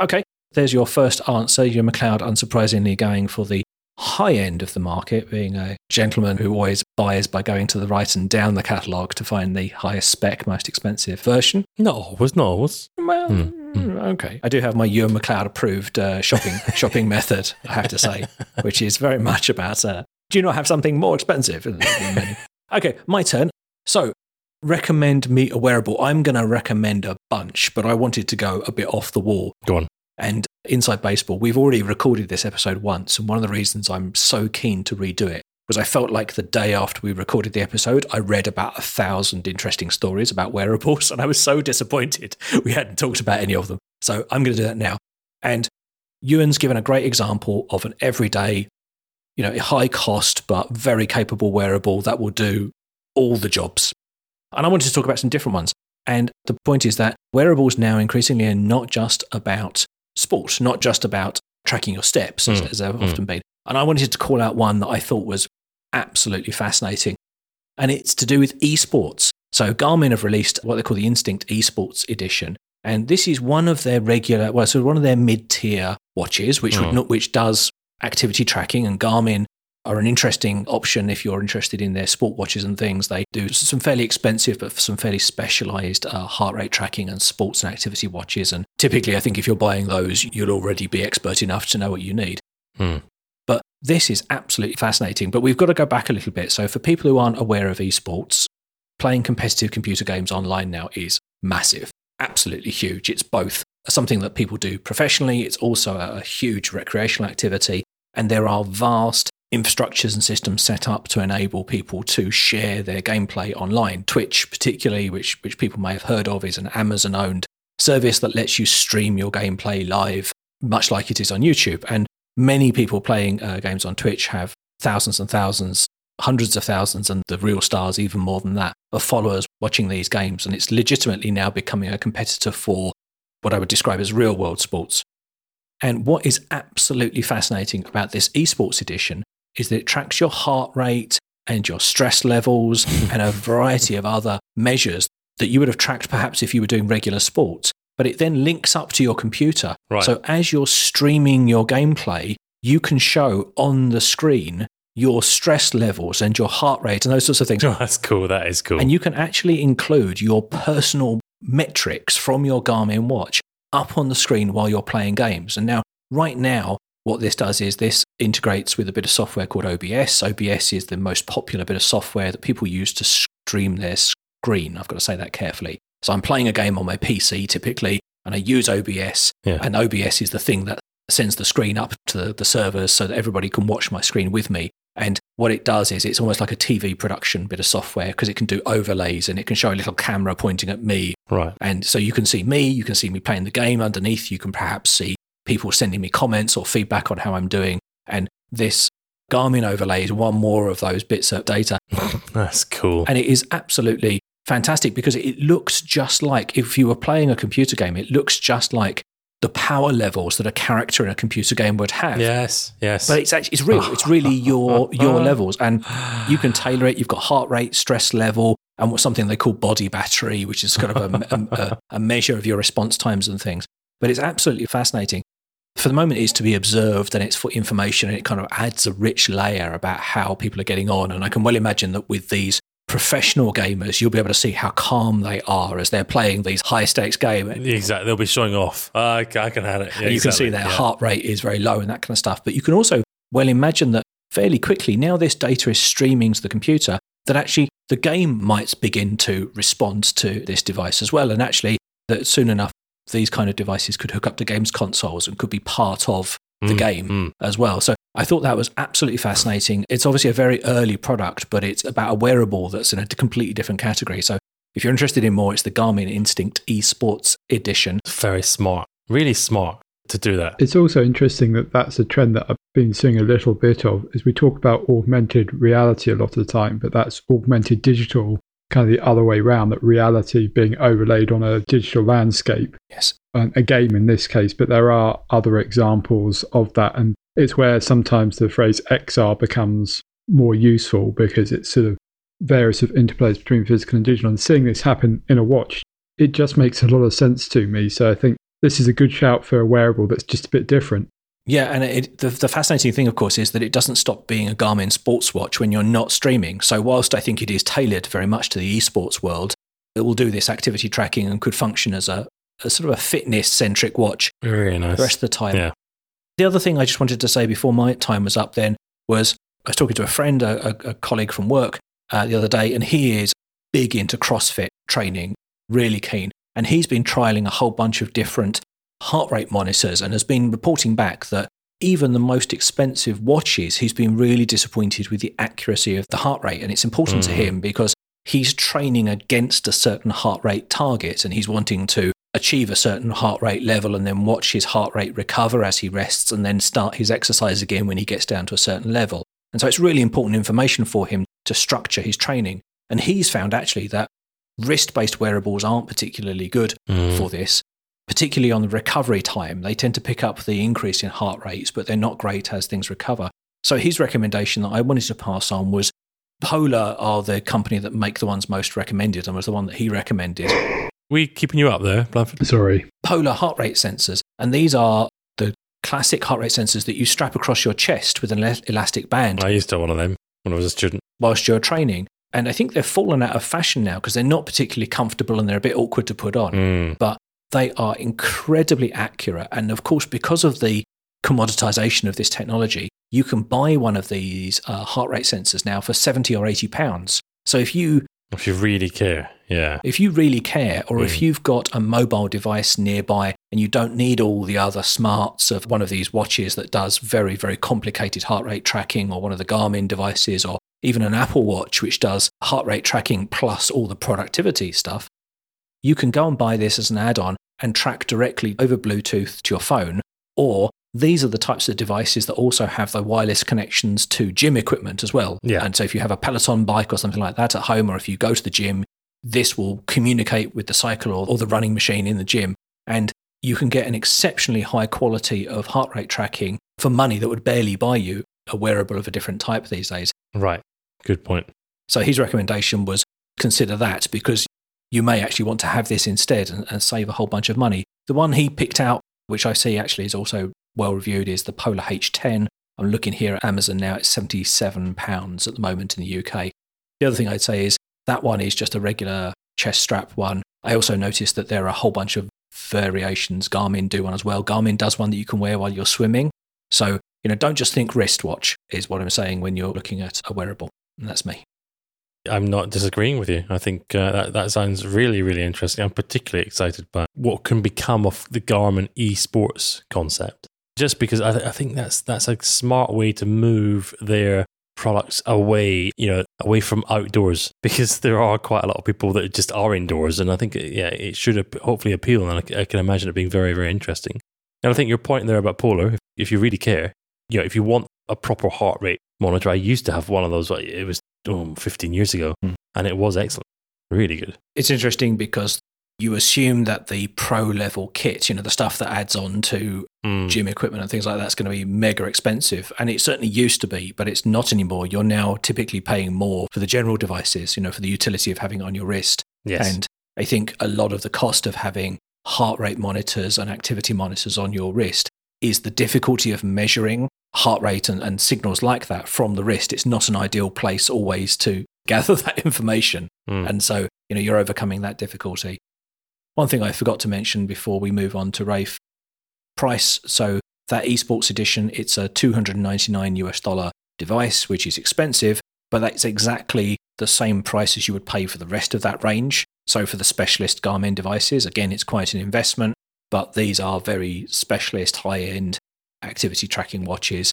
Okay, there's your first answer. Ewan McLeod, unsurprisingly, going for the high end of the market, being a gentleman who always buys by going to the right and down the catalogue to find the highest spec, most expensive version. Not always, not always. Well, mm, mm. okay. I do have my Ewan McLeod approved uh, shopping shopping method, I have to say, which is very much about, uh, do you not have something more expensive? Okay, my turn. So, recommend me a wearable. I'm going to recommend a bunch, but I wanted to go a bit off the wall. Go on. And Inside Baseball, we've already recorded this episode once, and one of the reasons I'm so keen to redo it was I felt like the day after we recorded the episode, I read about a thousand interesting stories about wearables, and I was so disappointed we hadn't talked about any of them. So I'm going to do that now. And Ewan's given a great example of an everyday, you know, high cost, but very capable wearable that will do all the jobs. And I wanted to talk about some different ones. And the point is that wearables now increasingly are not just about sport, not just about tracking your steps, mm. as they've mm. often been. And I wanted to call out one that I thought was absolutely fascinating. And it's to do with esports. So Garmin have released what they call the Instinct eSports edition. And this is one of their regular, well, so one of their mid-tier watches, which mm. would not, which does activity tracking. And Garmin are an interesting option if you're interested in their sport watches and things. They do some fairly expensive, but some fairly specialised uh, heart rate tracking and sports and activity watches. And typically, I think if you're buying those, you'll already be expert enough to know what you need. Hmm. But this is absolutely fascinating. But we've got to go back a little bit. So for people who aren't aware of esports, playing competitive computer games online now is massive, absolutely huge. It's both something that people do professionally. It's also a huge recreational activity. And there are vast infrastructures and systems set up to enable people to share their gameplay online. Twitch particularly, which which people may have heard of, is an Amazon-owned service that lets you stream your gameplay live, much like it is on YouTube. And many people playing uh, games on Twitch have thousands and thousands, hundreds of thousands, and the real stars, even more than that, of followers watching these games. And it's legitimately now becoming a competitor for what I would describe as real-world sports. And what is absolutely fascinating about this esports edition is that it tracks your heart rate and your stress levels and a variety of other measures that you would have tracked perhaps if you were doing regular sports. But it then links up to your computer. Right. So as you're streaming your gameplay, you can show on the screen your stress levels and your heart rate and those sorts of things. Oh, that's cool. That is cool. And you can actually include your personal metrics from your Garmin watch up on the screen while you're playing games. And now, right now, what this does is this integrates with a bit of software called O B S. O B S is the most popular bit of software that people use to stream their screen. I've got to say that carefully. So I'm playing a game on my P C typically, and I use O B S, yeah. and O B S is the thing that sends the screen up to the, the servers so that everybody can watch my screen with me. And what it does is it's almost like a T V production bit of software, because it can do overlays and it can show a little camera pointing at me. Right. And so you can see me, you can see me playing the game underneath, you can perhaps see people sending me comments or feedback on how I'm doing. And this Garmin overlay is one more of those bits of data. That's cool. And it is absolutely fantastic because it looks just like, if you were playing a computer game, it looks just like the power levels that a character in a computer game would have. Yes, yes. But it's actually, it's real. It's really your your levels, and you can tailor it. You've got heart rate, stress level, and what's something they call body battery, which is kind of a, a, a measure of your response times and things. But it's absolutely fascinating. For the moment, it's to be observed, and it's for information, and it kind of adds a rich layer about how people are getting on. And I can well imagine that with these professional gamers, you'll be able to see how calm they are as they're playing these high-stakes games. Exactly. They'll be showing off. Uh, I can have it. Yeah, you exactly. can see their yeah. heart rate is very low and that kind of stuff. But you can also well imagine that fairly quickly, now this data is streaming to the computer, that actually the game might begin to respond to this device as well. And actually, that soon enough, these kind of devices could hook up to games consoles and could be part of the mm, game mm. as well. So I thought that was absolutely fascinating. It's obviously a very early product, but it's about a wearable that's in a completely different category. So if you're interested in more, it's the Garmin Instinct eSports edition. Very smart, really smart to do that. It's also interesting that that's a trend that I've been seeing a little bit of, as we talk about augmented reality a lot of the time, but that's augmented digital, kind of the other way around, that reality being overlaid on a digital landscape. Yes. And a game in this case, but there are other examples of that. And it's where sometimes the phrase X R becomes more useful, because it's sort of various sort of interplays between physical and digital. And seeing this happen in a watch, it just makes a lot of sense to me. So I think this is a good shout for a wearable that's just a bit different. Yeah, and it, the, the fascinating thing, of course, is that it doesn't stop being a Garmin sports watch when you're not streaming. So whilst I think it is tailored very much to the esports world, it will do this activity tracking and could function as a, a sort of a fitness-centric watch really nice. the rest of the time. Yeah. The other thing I just wanted to say before my time was up then was I was talking to a friend, a, a colleague from work uh, the other day, and he is big into CrossFit training, really keen. And he's been trialing a whole bunch of different heart rate monitors and has been reporting back that even the most expensive watches, he's been really disappointed with the accuracy of the heart rate. And it's important mm. to him because he's training against a certain heart rate target, and he's wanting to achieve a certain heart rate level and then watch his heart rate recover as he rests and then start his exercise again when he gets down to a certain level. And so it's really important information for him to structure his training. And he's found actually that wrist-based wearables aren't particularly good mm. for this, particularly on the recovery time. They tend to pick up the increase in heart rates, but they're not great as things recover. So his recommendation that I wanted to pass on was Polar are the company that make the ones most recommended and was the one that he recommended. We keeping you up there, Blanford? Sorry. Polar heart rate sensors. And these are the classic heart rate sensors that you strap across your chest with an elastic band. I used to have one of them when I was a student. Whilst you're training. And I think they've fallen out of fashion now because they're not particularly comfortable and they're a bit awkward to put on. Mm. But they are incredibly accurate. And of course, because of the commoditization of this technology, you can buy one of these uh, heart rate sensors now for seventy or eighty pounds. So if you... If you really care, yeah. If you really care, or mm. if you've got a mobile device nearby and you don't need all the other smarts of one of these watches that does very, very complicated heart rate tracking, or one of the Garmin devices, or even an Apple Watch, which does heart rate tracking plus all the productivity stuff, you can go and buy this as an add-on and track directly over Bluetooth to your phone. Or these are the types of devices that also have the wireless connections to gym equipment as well. Yeah. And so if you have a Peloton bike or something like that at home, or if you go to the gym, this will communicate with the cycle or, or the running machine in the gym. And you can get an exceptionally high quality of heart rate tracking for money that would barely buy you a wearable of a different type these days. Right. Good point. So his recommendation was consider that, because you may actually want to have this instead and, and save a whole bunch of money. The one he picked out, which I see actually is also well-reviewed, is the Polar H ten. I'm looking here at Amazon now. It's seventy-seven pounds at the moment in the U K. The other thing I'd say is that one is just a regular chest strap one. I also noticed that there are a whole bunch of variations. Garmin do one as well. Garmin does one that you can wear while you're swimming. So, you know, don't just think wristwatch is what I'm saying when you're looking at a wearable. And that's me. I'm not disagreeing with you. I think uh, that, that sounds really, really interesting. I'm particularly excited by what can become of the Garmin eSports concept. just because I, th- I think that's that's a smart way to move their products away, you know, away from outdoors, because there are quite a lot of people that just are indoors, and I think, yeah, it should hopefully appeal, and I can imagine it being very, very interesting. And I think your point there about Polar, if you really care, you know, if you want a proper heart rate monitor, I used to have one of those, it was oh, fifteen years ago, mm. and it was excellent, really good. It's interesting because you assume that the pro level kit, you know, the stuff that adds on to mm. gym equipment and things like that's going to be mega expensive. And it certainly used to be, but it's not anymore. You're now typically paying more for the general devices, you know, for the utility of having it on your wrist. Yes. And I think a lot of the cost of having heart rate monitors and activity monitors on your wrist is the difficulty of measuring heart rate and, and signals like that from the wrist. It's not an ideal place always to gather that information. Mm. And so, you know, you're overcoming that difficulty. One thing I forgot to mention before we move on to Rafe, price. So that esports edition, it's a two hundred ninety-nine US dollar device, which is expensive, but that's exactly the same price as you would pay for the rest of that range. So for the specialist Garmin devices, again, it's quite an investment, but these are very specialist, high-end activity tracking watches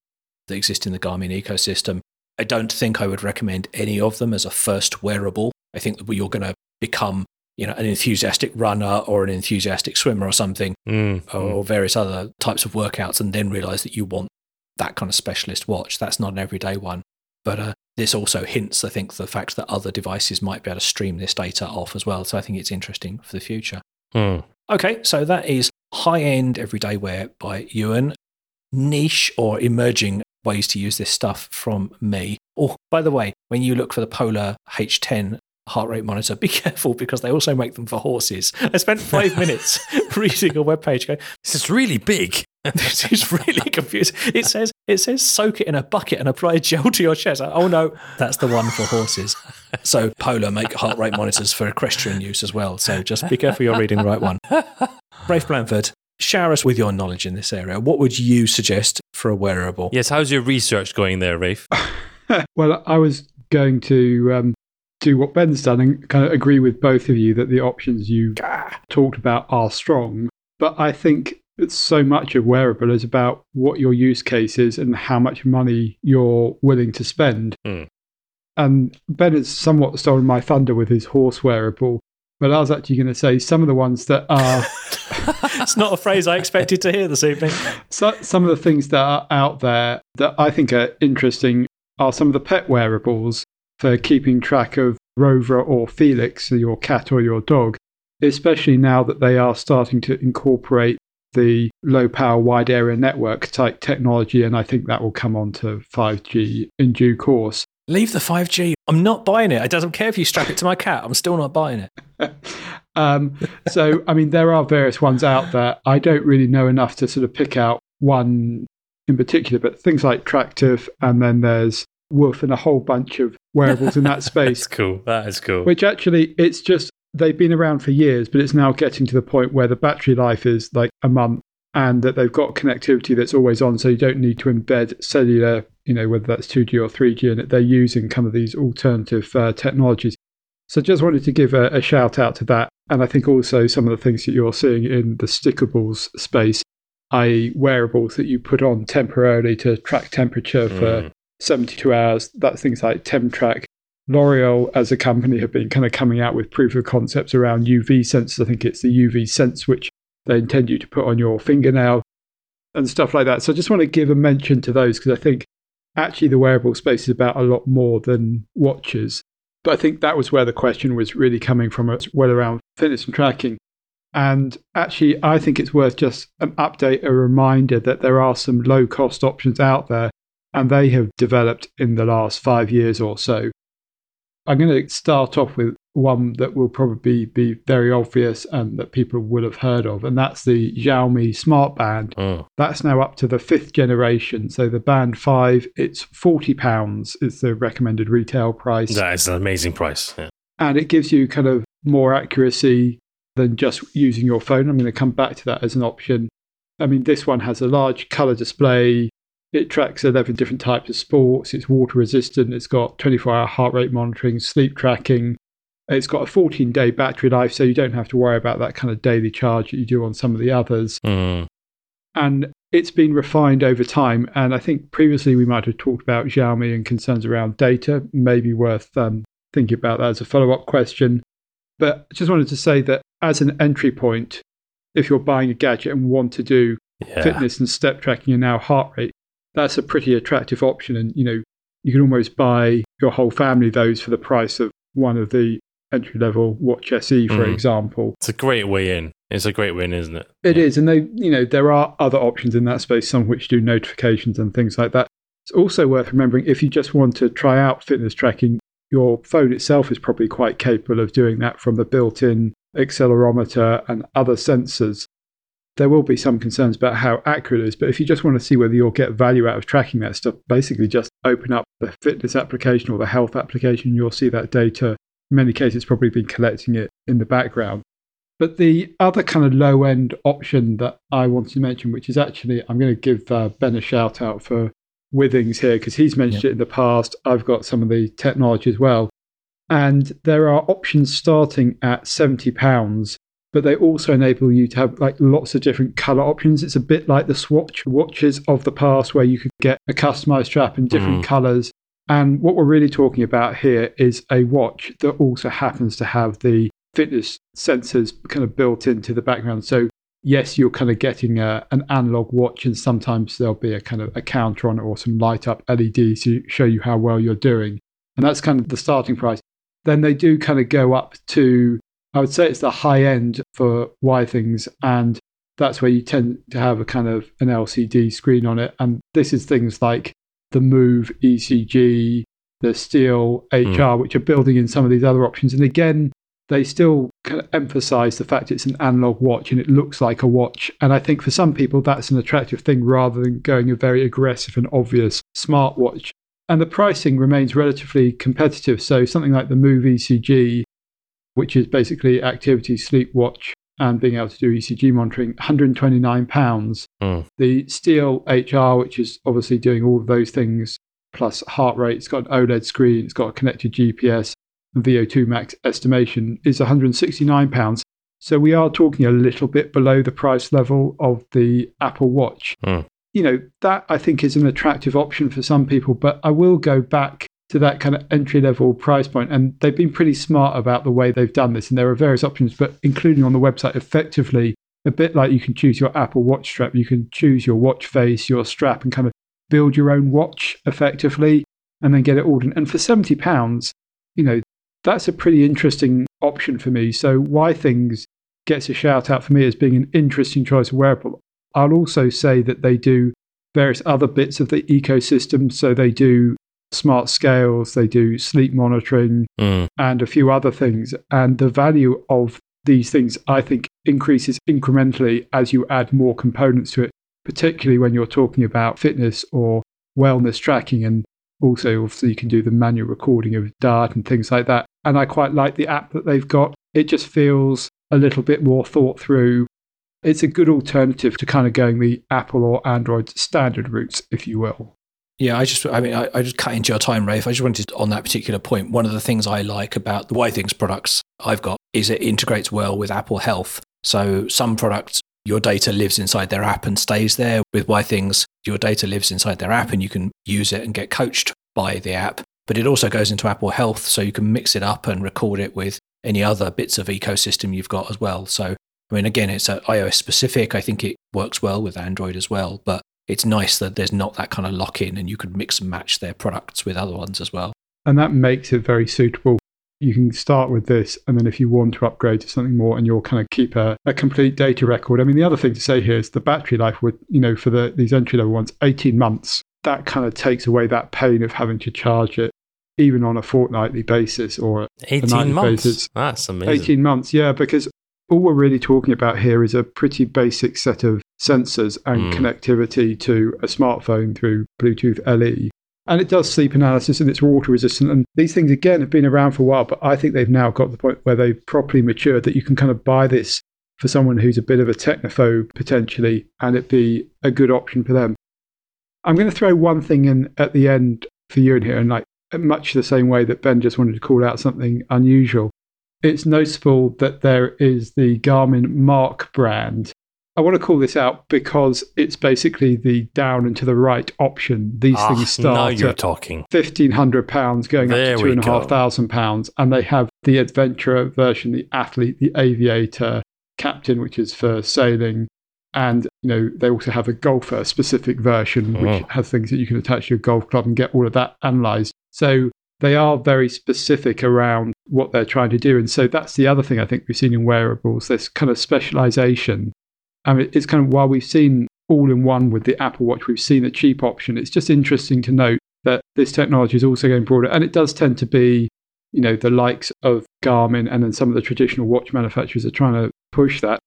that exist in the Garmin ecosystem. I don't think I would recommend any of them as a first wearable. I think that you're going to become, you know, an enthusiastic runner or an enthusiastic swimmer or something, mm, or mm. various other types of workouts, and then realize that you want that kind of specialist watch. That's not an everyday one. But uh, this also hints, I think, the fact that other devices might be able to stream this data off as well. So I think it's interesting for the future. Mm. Okay, so that is high-end everyday wear by Ewan. Niche or emerging ways to use this stuff from me. Oh, by the way, when you look for the Polar H ten heart rate monitor, be careful, because they also make them for horses. I spent five minutes reading a webpage going, this is really big. This is really confusing. It says, it says soak it in a bucket and apply gel to your chest. Oh no, that's the one for horses. So Polar make heart rate monitors for equestrian use as well. So just be careful you're reading the right one. Rafe Blanford, share us with your knowledge in this area. What would you suggest for a wearable? Yes, how's your research going there, Rafe? Well, I was going to... Um, do what Ben's done and kind of agree with both of you that the options you talked about are strong. But I think it's so much of wearable is about what your use case is and how much money you're willing to spend. Mm. And Ben has somewhat stolen my thunder with his horse wearable, but I was actually going to say some of the ones that are... It's not a phrase I expected to hear this evening. So, some of the things that are out there that I think are interesting are some of the pet wearables for keeping track of Rover or Felix, your cat or your dog, especially now that they are starting to incorporate the low-power wide-area network type technology, and I think that will come on to five G in due course. Leave the five G. I'm not buying it. I don't care if you strap it to my cat. I'm still not buying it. um, so, I mean, there are various ones out there. I don't really know enough to sort of pick out one in particular, but things like Tractive, and then there's Wolf and a whole bunch of wearables in that space. That's cool. That is cool. Which actually, it's just, they've been around for years, but it's now getting to the point where the battery life is like a month, and that they've got connectivity that's always on, so you don't need to embed cellular, you know, whether that's two G or three G, and that they're using kind of these alternative uh, technologies. So just wanted to give a, a shout out to that. And I think also some of the things that you're seeing in the stickables space, that is wearables that you put on temporarily to track temperature for mm. seventy-two hours, that's things like Temtrack. L'Oreal as a company have been kind of coming out with proof of concepts around U V sensors. I think it's the U V Sense, which they intend you to put on your fingernail and stuff like that. So I just want to give a mention to those, because I think actually the wearable space is about a lot more than watches. But I think that was where the question was really coming from, as well, around fitness and tracking. And actually, I think it's worth just an update, a reminder that there are some low-cost options out there, and they have developed in the last five years or so. I'm going to start off with one that will probably be very obvious and that people will have heard of, and that's the Xiaomi Smart Band. Oh. That's now up to the fifth generation. So the Band five, it's forty pounds is the recommended retail price. That is an amazing price. Yeah. And it gives you kind of more accuracy than just using your phone. I'm going to come back to that as an option. I mean, this one has a large color display. It tracks eleven different types of sports. It's water resistant. It's got twenty-four hour heart rate monitoring, sleep tracking. It's got a fourteen day battery life, so you don't have to worry about that kind of daily charge that you do on some of the others. Mm. And it's been refined over time. And I think previously we might have talked about Xiaomi and concerns around data, maybe worth um, thinking about that as a follow-up question. But I just wanted to say that as an entry point, if you're buying a gadget and want to do yeah. fitness and step tracking and now heart rate, that's a pretty attractive option. And, you know, you can almost buy your whole family those for the price of one of the entry-level Watch S E, for mm. example. It's a great way in. It's a great win, isn't it? It yeah. is. And they, you know, there are other options in that space, some of which do notifications and things like that. It's also worth remembering, if you just want to try out fitness tracking, your phone itself is probably quite capable of doing that from the built-in accelerometer and other sensors. There will be some concerns about how accurate it is, but if you just want to see whether you'll get value out of tracking that stuff, basically just open up the fitness application or the health application, you'll see that data. In many cases, it's probably been collecting it in the background. But the other kind of low-end option that I wanted to mention, which is actually, I'm going to give uh, Ben a shout-out for Withings here, because he's mentioned yeah. it in the past. I've got some of the technology as well. And there are options starting at seventy pounds, but they also enable you to have like lots of different colour options. It's a bit like the Swatch watches of the past, where you could get a customised strap in different mm. colours. And what we're really talking about here is a watch that also happens to have the fitness sensors kind of built into the background. So yes, you're kind of getting a, an analog watch, and sometimes there'll be a kind of a counter on it or some light up L E Ds to show you how well you're doing. And that's kind of the starting price. Then they do kind of go up to, I would say it's the high end for Withings, and that's where you tend to have a kind of an L C D screen on it. And this is things like the Move E C G, the Steel H R, mm. which are building in some of these other options. And again, they still kind of emphasize the fact it's an analog watch and it looks like a watch. And I think for some people, that's an attractive thing rather than going a very aggressive and obvious smartwatch. And the pricing remains relatively competitive. So something like the Move E C G, which is basically activity, sleep watch, and being able to do E C G monitoring, one hundred twenty-nine pounds. Mm. The Steel H R, which is obviously doing all of those things, plus heart rate, it's got an OLED screen, it's got a connected G P S, V O two max estimation, is one hundred sixty-nine pounds. So we are talking a little bit below the price level of the Apple Watch. Mm. You know, that I think is an attractive option for some people, but I will go back to that kind of entry-level price point. And they've been pretty smart about the way they've done this. And there are various options, but including on the website, effectively, a bit like you can choose your Apple Watch strap, you can choose your watch face, your strap, and kind of build your own watch effectively, and then get it ordered. And for seventy pounds, you know, that's a pretty interesting option for me. So Withings gets a shout out for me as being an interesting choice of wearable. I'll also say that they do various other bits of the ecosystem. So they do smart scales, they do sleep monitoring mm. and a few other things. And the value of these things, I think, increases incrementally as you add more components to it, particularly when you're talking about fitness or wellness tracking. And also, obviously, you can do the manual recording of diet and things like that. And I quite like the app that they've got. It just feels a little bit more thought through. It's a good alternative to kind of going the Apple or Android standard routes, if you will. Yeah, I just, I mean, I, I just cut into your time, Rafe. I just wanted, on that particular point, one of the things I like about the Withings products I've got is it integrates well with Apple Health. So some products, your data lives inside their app and stays there. With Withings, your data lives inside their app and you can use it and get coached by the app. But it also goes into Apple Health, so you can mix it up and record it with any other bits of ecosystem you've got as well. So, I mean, again, it's iOS specific. I think it works well with Android as well, but it's nice that there's not that kind of lock-in and you could mix and match their products with other ones as well. And that makes it very suitable. You can start with this, and then if you want to upgrade to something more, and you'll kind of keep a, a complete data record. I mean, the other thing to say here is the battery life would, you know, for the, these entry-level ones, eighteen months. That kind of takes away that pain of having to charge it, even on a fortnightly basis or eighteen a nightly months. Basis. That's amazing. eighteen months, yeah, because all we're really talking about here is a pretty basic set of sensors and mm. connectivity to a smartphone through Bluetooth L E. And it does sleep analysis and it's water resistant. And these things, again, have been around for a while, but I think they've now got to the point where they've properly matured that you can kind of buy this for someone who's a bit of a technophobe potentially, and it'd be a good option for them. I'm going to throw one thing in at the end for you in here, and like much the same way that Ben just wanted to call out something unusual. It's noticeable that there is the Garmin Mark brand I want to call this out because it's basically the down and to the right option. These ah, things start now you're at talking. fifteen hundred pounds going there up to two and a half thousand pounds. And they have the adventurer version, the athlete, the aviator, captain, which is for sailing. And, you know, they also have a golfer specific version, mm. which has things that you can attach to your golf club and get all of that analyzed. So they are very specific around what they're trying to do. And so that's the other thing I think we've seen in wearables, this kind of specialization. I mean, it's kind of, while we've seen all in one with the Apple Watch, we've seen a cheap option. It's just interesting to note that this technology is also going broader. And it does tend to be, you know, the likes of Garmin and then some of the traditional watch manufacturers are trying to push that.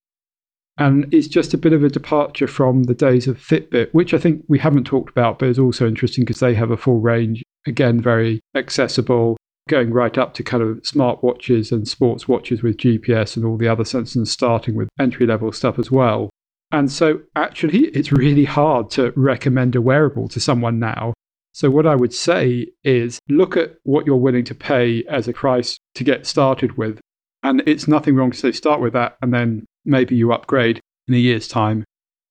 And it's just a bit of a departure from the days of Fitbit, which I think we haven't talked about, but is also interesting because they have a full range, again, very accessible, going right up to kind of smart watches and sports watches with G P S and all the other sensors, starting with entry-level stuff as well. And so actually, it's really hard to recommend a wearable to someone now. So what I would say is look at what you're willing to pay as a price to get started with. And it's nothing wrong to say start with that and then maybe you upgrade in a year's time.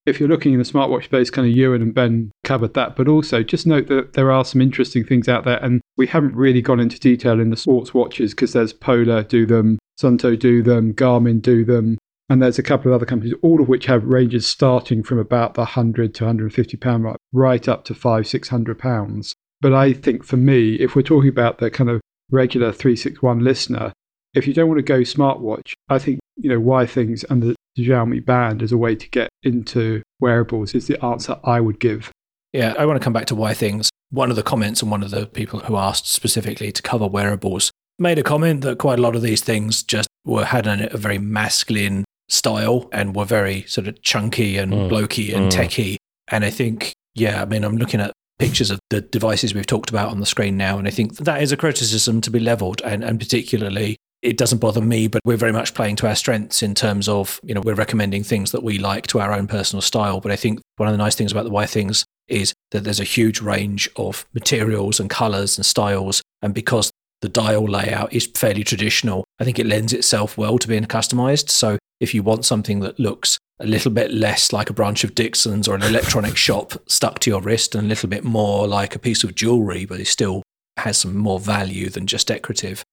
If you're looking in the smartwatch space, kind of Ewan and Ben covered that, but also just note that there are some interesting things out there, and we haven't really gone into detail in the sports watches because there's Polar do them, Sunto do them, Garmin do them, and there's a couple of other companies, all of which have ranges starting from about the one hundred to one hundred fifty pounds mark, right up to five hundred, six hundred pounds. But I think for me, if we're talking about the kind of regular three sixty-one listener, if you don't want to go smartwatch, I think, you know, Withings and the Xiaomi band as a way to get into wearables is the answer I would give. Yeah, I want to come back to Withings. One of the comments and one of the people who asked specifically to cover wearables made a comment that quite a lot of these things just were had an, a very masculine style and were very sort of chunky and mm. blokey and mm. techy. And I think, yeah, I mean, I'm looking at pictures of the devices we've talked about on the screen now, and I think that is a criticism to be leveled, and, and particularly it doesn't bother me, but we're very much playing to our strengths in terms of, you know, we're recommending things that we like to our own personal style. But I think one of the nice things about the Withings is that there's a huge range of materials and colours and styles. And because the dial layout is fairly traditional, I think it lends itself well to being customised. So if you want something that looks a little bit less like a branch of Dixon's or an electronic shop stuck to your wrist and a little bit more like a piece of jewellery, but it still has some more value than just decorative,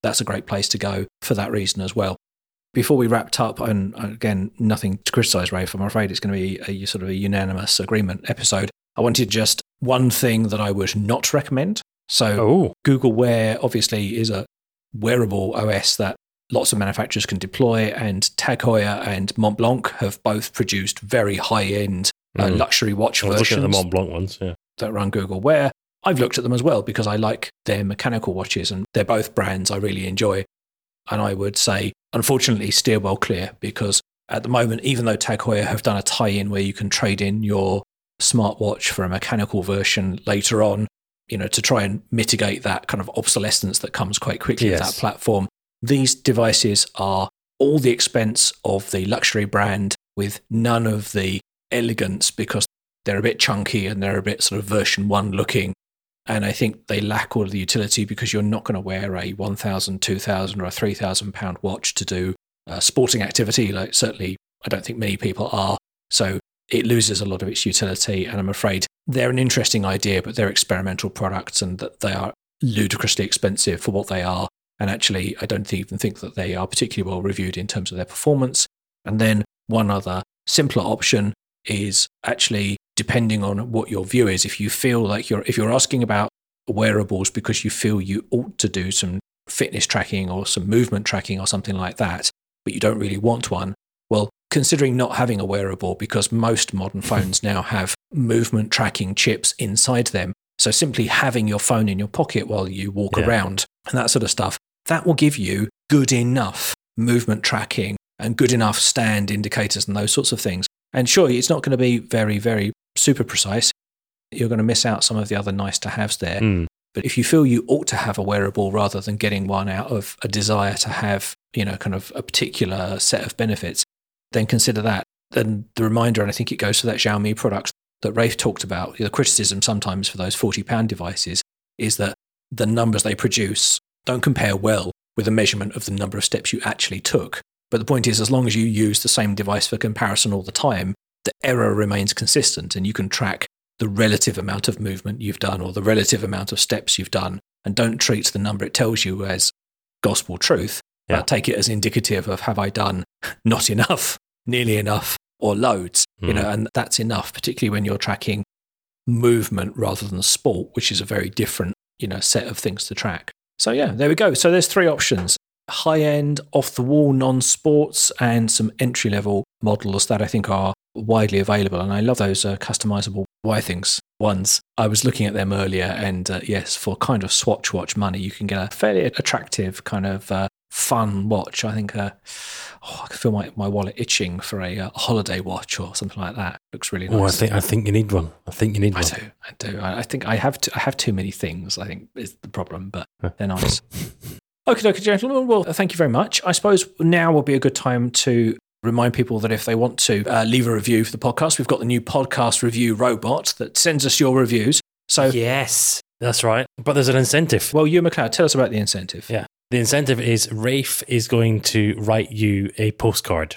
that's a great place to go for that reason as well. Before we wrapped up, and again, nothing to criticise, Rafe, I'm afraid it's going to be a sort of a unanimous agreement episode. I wanted just one thing that I would not recommend. So oh. Google Wear obviously is a wearable O S that lots of manufacturers can deploy, and Tag Heuer and Montblanc have both produced very high-end mm. uh, luxury watch I was versions. Looking at the Montblanc ones, yeah. That run Google Wear. I've looked at them as well because I like their mechanical watches, and they're both brands I really enjoy. And I would say, unfortunately, steer well clear, because at the moment, even though Tag Heuer have done a tie-in where you can trade in your smartwatch for a mechanical version later on, you know, to try and mitigate that kind of obsolescence that comes quite quickly yes. with that platform, these devices are all the expense of the luxury brand with none of the elegance, because they're a bit chunky and they're a bit sort of version one looking. And I think they lack all of the utility, because you're not going to wear a one thousand, two thousand or a three thousand pound watch to do uh, sporting activity. Like certainly, I don't think many people are. So it loses a lot of its utility. And I'm afraid they're an interesting idea, but they're experimental products, and that they are ludicrously expensive for what they are. And actually, I don't even think that they are particularly well reviewed in terms of their performance. And then one other simpler option is actually, depending on what your view is, if you feel like you're, if you're asking about wearables because you feel you ought to do some fitness tracking or some movement tracking or something like that, but you don't really want one, well, considering not having a wearable, because most modern phones now have movement tracking chips inside them. So simply having your phone in your pocket while you walk yeah. around and that sort of stuff, that will give you good enough movement tracking and good enough stand indicators and those sorts of things. And sure, it's not going to be very, very super precise. You're going to miss out some of the other nice to haves there. Mm. But if you feel you ought to have a wearable rather than getting one out of a desire to have, you know, kind of a particular set of benefits, then consider that. Then the reminder, and I think it goes to that Xiaomi product that Rafe talked about, the criticism sometimes for those forty pound devices is that the numbers they produce don't compare well with a measurement of the number of steps you actually took. But the point is, as long as you use the same device for comparison all the time, the error remains consistent and you can track the relative amount of movement you've done or the relative amount of steps you've done, and don't treat the number it tells you as gospel truth. Yeah. Take it as indicative of, have I done not enough, nearly enough, or loads, mm. you know, and that's enough, particularly when you're tracking movement rather than sport, which is a very different, you know, set of things to track. So yeah, there we go. So there's three options: high-end, off-the-wall, non-sports, and some entry-level models that I think are widely available. And I love those uh, customizable Withings ones. I was looking at them earlier, and uh, yes, for kind of Swatch watch money, you can get a fairly attractive kind of uh, fun watch. I think uh, oh, I can feel my, my wallet itching for a uh, holiday watch or something like that. Looks really nice. Oh, I think I think you need one. I think you need I one. I do. I do. I, I think I have. To, I have too many things, I think, is the problem, but huh. they're nice. Okay, okay, gentlemen. Well, thank you very much. I suppose now will be a good time to remind people that if they want to uh, leave a review for the podcast, we've got the new podcast review robot that sends us your reviews. So yes, that's right. But there's an incentive. Well, you, McLeod, tell us about the incentive. Yeah, the incentive is Rafe is going to write you a postcard,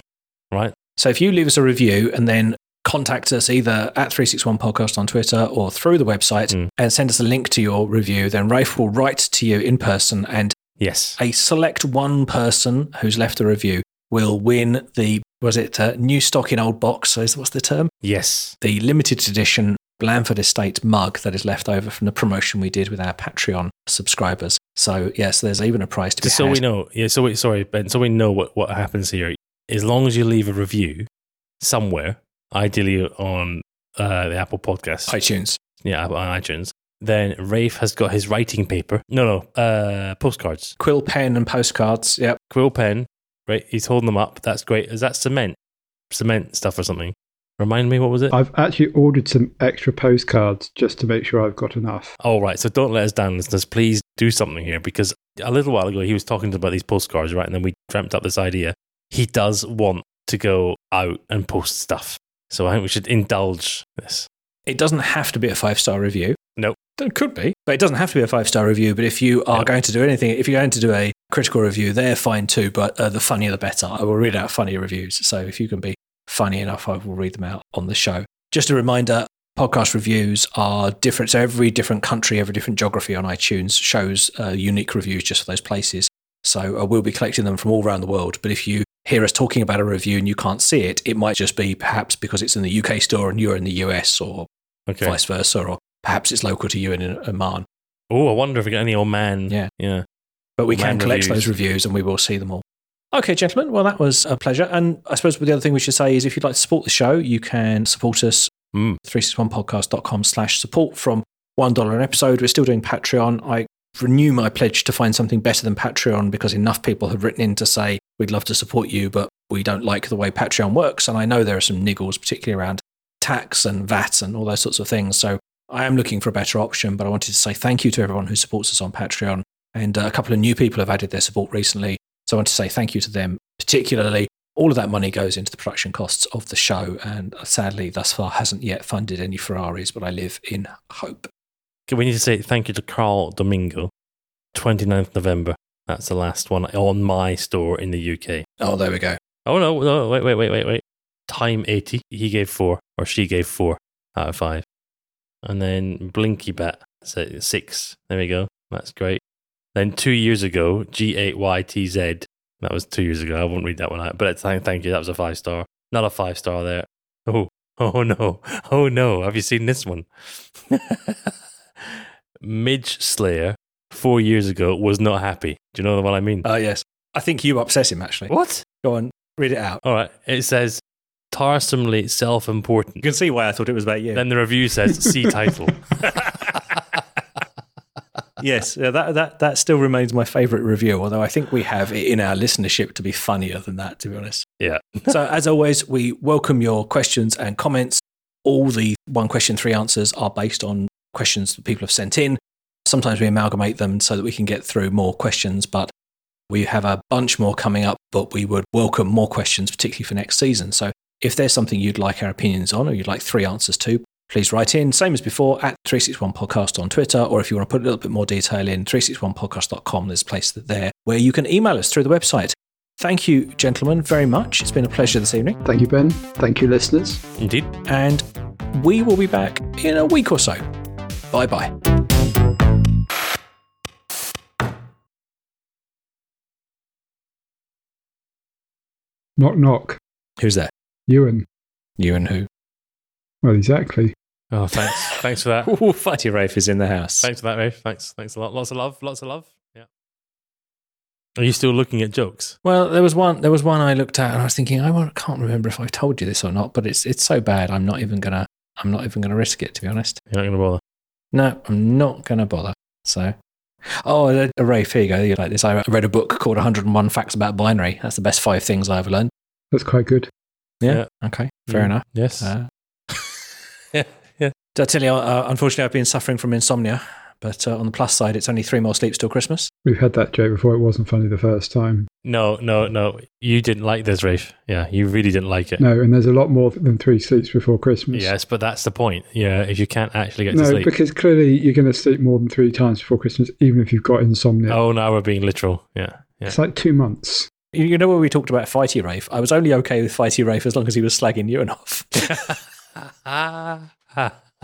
right? So if you leave us a review and then contact us either at three sixty-one podcast on Twitter or through the website mm. and send us a link to your review, then Rafe will write to you in person, and yes, a select one person who's left a review will win the, was it uh, new stock in old box? So is, what's the term? Yes. The limited edition Blandford Estate mug that is left over from the promotion we did with our Patreon subscribers. So yes, yeah, so there's even a prize to be so had. So we know, yeah, so we, sorry, Ben, so we know what, what happens here. As long as you leave a review somewhere, ideally on uh, the Apple Podcast. iTunes. Yeah, on iTunes. Then Rafe has got his writing paper. No, no, uh, postcards. Quill pen and postcards, yep. Quill pen, right? He's holding them up. That's great. Is that cement? Cement stuff or something? Remind me, what was it? I've actually ordered some extra postcards just to make sure I've got enough. All right, so don't let us down, listeners. Please do something here, because a little while ago he was talking about these postcards, right? And then we dreamt up this idea. He does want to go out and post stuff. So I think we should indulge this. It doesn't have to be a five-star review. Nope. It could be, but it doesn't have to be a five-star review. But if you are yep. going to do anything, if you're going to do a critical review, they're fine too, but uh, the funnier the better. I will read out funny reviews. So if you can be funny enough, I will read them out on the show. Just a reminder, podcast reviews are different. So every different country, every different geography on iTunes shows uh, unique reviews just for those places. So uh, we'll be collecting them from all around the world. But if you hear us talking about a review and you can't see it, it might just be perhaps because it's in the U K store and you're in the U S, or okay. vice versa, or perhaps it's local to you in Oman. Oh, I wonder if we get any Oman. Yeah. yeah. But we Oman can collect reviews. Those reviews and we will see them all. Okay, gentlemen. Well, that was a pleasure. And I suppose the other thing we should say is if you'd like to support the show, you can support us mm. three sixty-one podcast dot com slash support from one dollar an episode. We're still doing Patreon. I renew my pledge to find something better than Patreon, because enough people have written in to say, we'd love to support you, but we don't like the way Patreon works. And I know there are some niggles, particularly around tax and V A T and all those sorts of things. So I am looking for a better option, but I wanted to say thank you to everyone who supports us on Patreon. And uh, a couple of new people have added their support recently. So I want to say thank you to them, particularly. All of that money goes into the production costs of the show. And sadly, thus far, hasn't yet funded any Ferraris, but I live in hope. Okay, we need to say thank you to Carl Domingo, twenty-ninth of November. That's the last one on my store in the U K. Oh, there we go. Oh, no, no, wait, wait, wait, wait, wait. Time eighty. He gave four, or she gave four out of five. And then Blinky Bat, so six. There we go. That's great. Then two years ago, G eight Y T Z. That was two years ago. I won't read that one out. But thank, thank you. That was a five star. Not a five star there. Oh, oh no. Oh no. Have you seen this one? Midge Slayer, four years ago, was not happy. Do you know what I mean? Oh, uh, yes. I think you upset him, actually. What? Go on. Read it out. All right. It says, tarsomely self-important. You can see why I thought it was about you. Then the review says, see title. Yes, that that that still remains my favourite review, although I think we have it in our listenership to be funnier than that, to be honest. Yeah. So as always, we welcome your questions and comments. All the one question, three answers are based on questions that people have sent in. Sometimes we amalgamate them so that we can get through more questions, but we have a bunch more coming up, but we would welcome more questions, particularly for next season. So if there's something you'd like our opinions on, or you'd like three answers to, please write in, same as before, at three sixty-one podcast on Twitter, or if you want to put a little bit more detail in, three sixty-one podcast dot com, there's a place there where you can email us through the website. Thank you, gentlemen, very much. It's been a pleasure this evening. Thank you, Ben. Thank you, listeners. Indeed. And we will be back in a week or so. Bye-bye. Knock, knock. Who's that? Ewan. Ewan who? Well, exactly. Oh, thanks. Thanks for that. Ooh, Fighty Rafe is in the house. Thanks for that, Rafe. Thanks. Thanks a lot. Lots of love. Lots of love. Yeah. Are you still looking at jokes? Well, there was one. There was one I looked at, and I was thinking, I can't remember if I told you this or not, but it's it's so bad. I'm not even gonna. I'm not even gonna risk it. To be honest, you're not gonna bother. No, I'm not gonna bother. So. Oh, Rafe, here you go. You like this? I read a book called one hundred and one Facts About Binary. That's the best five things I ever learned. That's quite good. Yeah. yeah. Okay. Fair mm. enough. Yes. Uh, yeah. Yeah. Did I tell you? Uh, unfortunately, I've been suffering from insomnia. But uh, on the plus side, it's only three more sleeps till Christmas. We've had that joke before. It wasn't funny the first time. No, no, no. You didn't like this, Rafe. Yeah, you really didn't like it. No, and there's a lot more than three sleeps before Christmas. Yes, but that's the point. Yeah, if you can't actually get no, to sleep. No, because clearly you're going to sleep more than three times before Christmas, even if you've got insomnia. Oh, no, we're being literal. Yeah. yeah. It's like two months. You know where we talked about Fighty Rafe? I was only okay with Fighty Rafe as long as he was slagging you and off.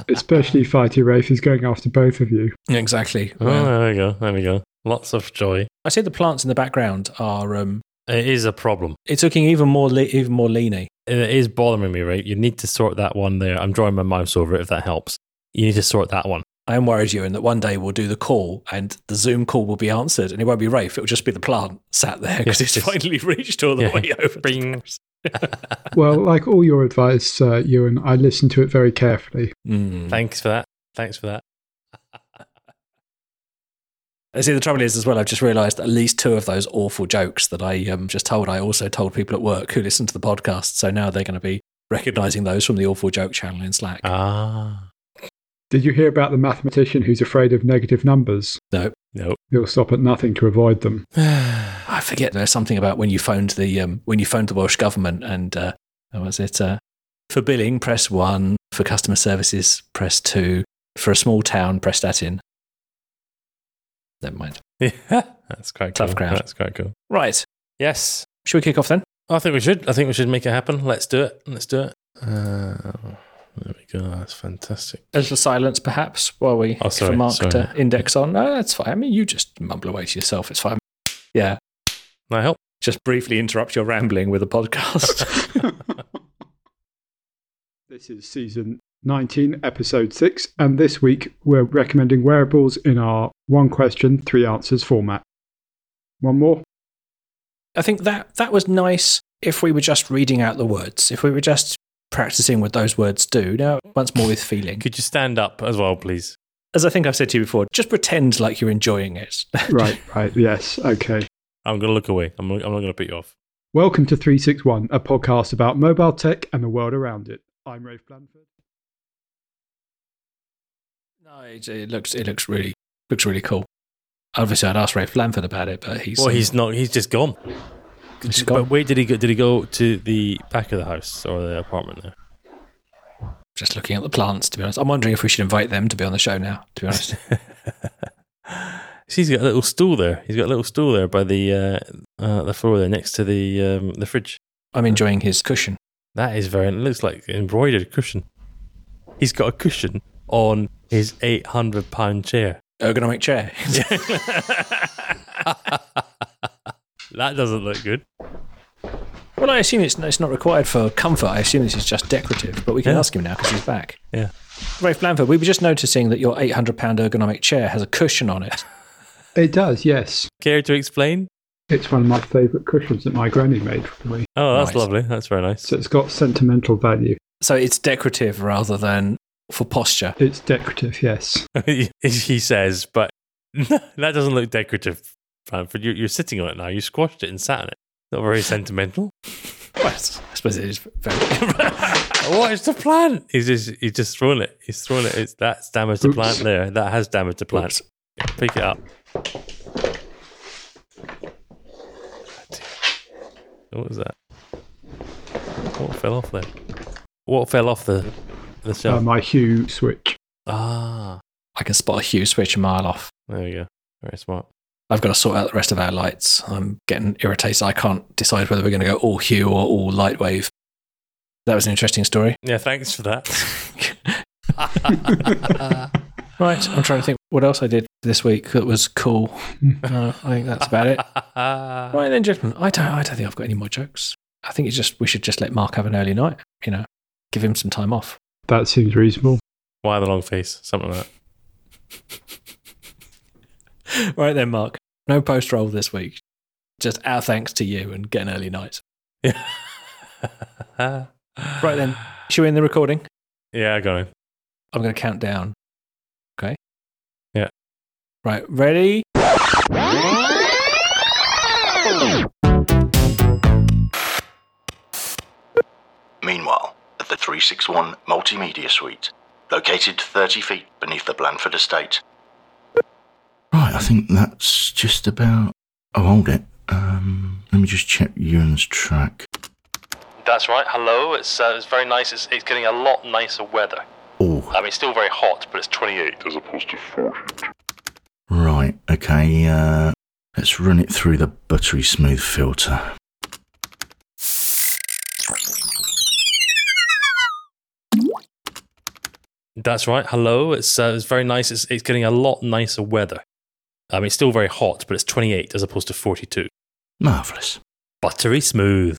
Especially Fighty Rafe is going after both of you. Exactly. Oh, yeah. There we go. There we go. Lots of joy. I see the plants in the background are... Um, it is a problem. It's looking even more le- even more leany. It is bothering me, right? You need to sort that one there. I'm drawing my mouse over it if that helps. You need to sort that one. I am worried, Ewan, that one day we'll do the call and the Zoom call will be answered and it won't be Rafe. It'll just be the plant sat there because yes, it's just... finally reached all the yeah. way over. Bing. Well, like all your advice, uh, Ewan, I listened to it very carefully. Mm. Thanks for that. Thanks for that. See, the trouble is as well, I've just realised at least two of those awful jokes that I um, just told, I also told people at work who listen to the podcast. So now they're going to be recognising those from the awful joke channel in Slack. Ah. Did you hear about the mathematician who's afraid of negative numbers? No. No. He'll stop at nothing to avoid them. I forget. There's something about when you phoned the um, when you phoned the Welsh government and uh, what was it? Uh, for billing, press one. For customer services, press two. For a small town, press that in. Never mind. Yeah, that's quite tough cool. crowd. That's quite cool. Right. Yes. Should we kick off then? I think we should. I think we should make it happen. Let's do it. Let's do it. Uh... There we go. That's fantastic. A little silence, perhaps, while we oh, sorry, mark the index on. No, that's fine. I mean, you just mumble away to yourself. It's fine. Yeah. Can I help? Just briefly interrupt your rambling with a podcast. This is season nineteen, episode six, and this week we're recommending wearables in our one question, three answers format. One more. I think that that was nice if we were just reading out the words. If we were just practicing what those words do. Now, once more with feeling. Could you stand up as well, please? As I think I've said to you before, just pretend like you're enjoying it. Right, right. Yes. Okay. I'm going to look away. I'm, I'm not going to put you off. Welcome to three six one, a podcast about mobile tech and the world around it. I'm Rafe Blanford. No, it, it looks it looks really looks really cool. Obviously, I'd asked Rafe Blanford about it, but he's well, he's not. He's just gone. But where did he go? Did he go to the back of the house or the apartment there? Just looking at the plants, to be honest. I'm wondering if we should invite them to be on the show now, to be honest. He's got a little stool there. He's got a little stool there by the uh, uh, the floor there next to the um, the fridge. I'm enjoying his cushion. That is very... It looks like an embroidered cushion. He's got a cushion on his eight hundred pound chair. Ergonomic chair. That doesn't look good. Well, I assume it's, it's not required for comfort. I assume this is just decorative, but we can yeah. ask him now because he's back. Yeah. Rafe Blanford, we were just noticing that your eight hundred pound ergonomic chair has a cushion on it. It does, yes. Care to explain? It's one of my favourite cushions that my granny made for me. Oh, that's nice. Lovely. That's very nice. So it's got sentimental value. So it's decorative rather than for posture. It's decorative, yes. He says, but that doesn't look decorative. But you're sitting on it now. You squashed it and sat on it. Not very sentimental. Well, I suppose it is very... What is the plant? He's just, he's just thrown it. He's thrown it. It's, that's damaged the plant there. That has damaged the plant. Oops. Pick it up. What was that? What fell off there? What fell off the, the shelf? Uh, my Hue switch. Ah. I can spot a Hue switch a mile off. There we go. Very smart. I've got to sort out the rest of our lights. I'm getting irritated. I can't decide whether we're going to go all hue or all light wave. That was an interesting story. Yeah, thanks for that. Right, I'm trying to think what else I did this week that was cool. Uh, I think that's about it. Right then, gentlemen, I don't, I don't think I've got any more jokes. I think it's just we should just let Mark have an early night, you know, give him some time off. That seems reasonable. Why the long face? Something like that. Right then, Mark, no post roll this week. Just our thanks to you and get an early night. Yeah. Right then, should we end the recording? Yeah, go on. I'm going to count down. Okay. Yeah. Right. Ready? Meanwhile, at the three sixty-one Multimedia Suite, located thirty feet beneath the Blandford Estate. Right. I think that's just about. Oh, hold it. Um, let me just check Ewan's track. That's right. Hello. It's uh, it's very nice. It's it's getting a lot nicer weather. Oh. I mean, it's still very hot, but it's twenty-eight as opposed to forty. Right, okay, uh, let's run it through the buttery smooth filter. That's right, hello, it's uh, it's very nice, it's, it's getting a lot nicer weather. I mean, it's still very hot, but it's twenty-eight as opposed to forty-two. Marvellous. Buttery smooth.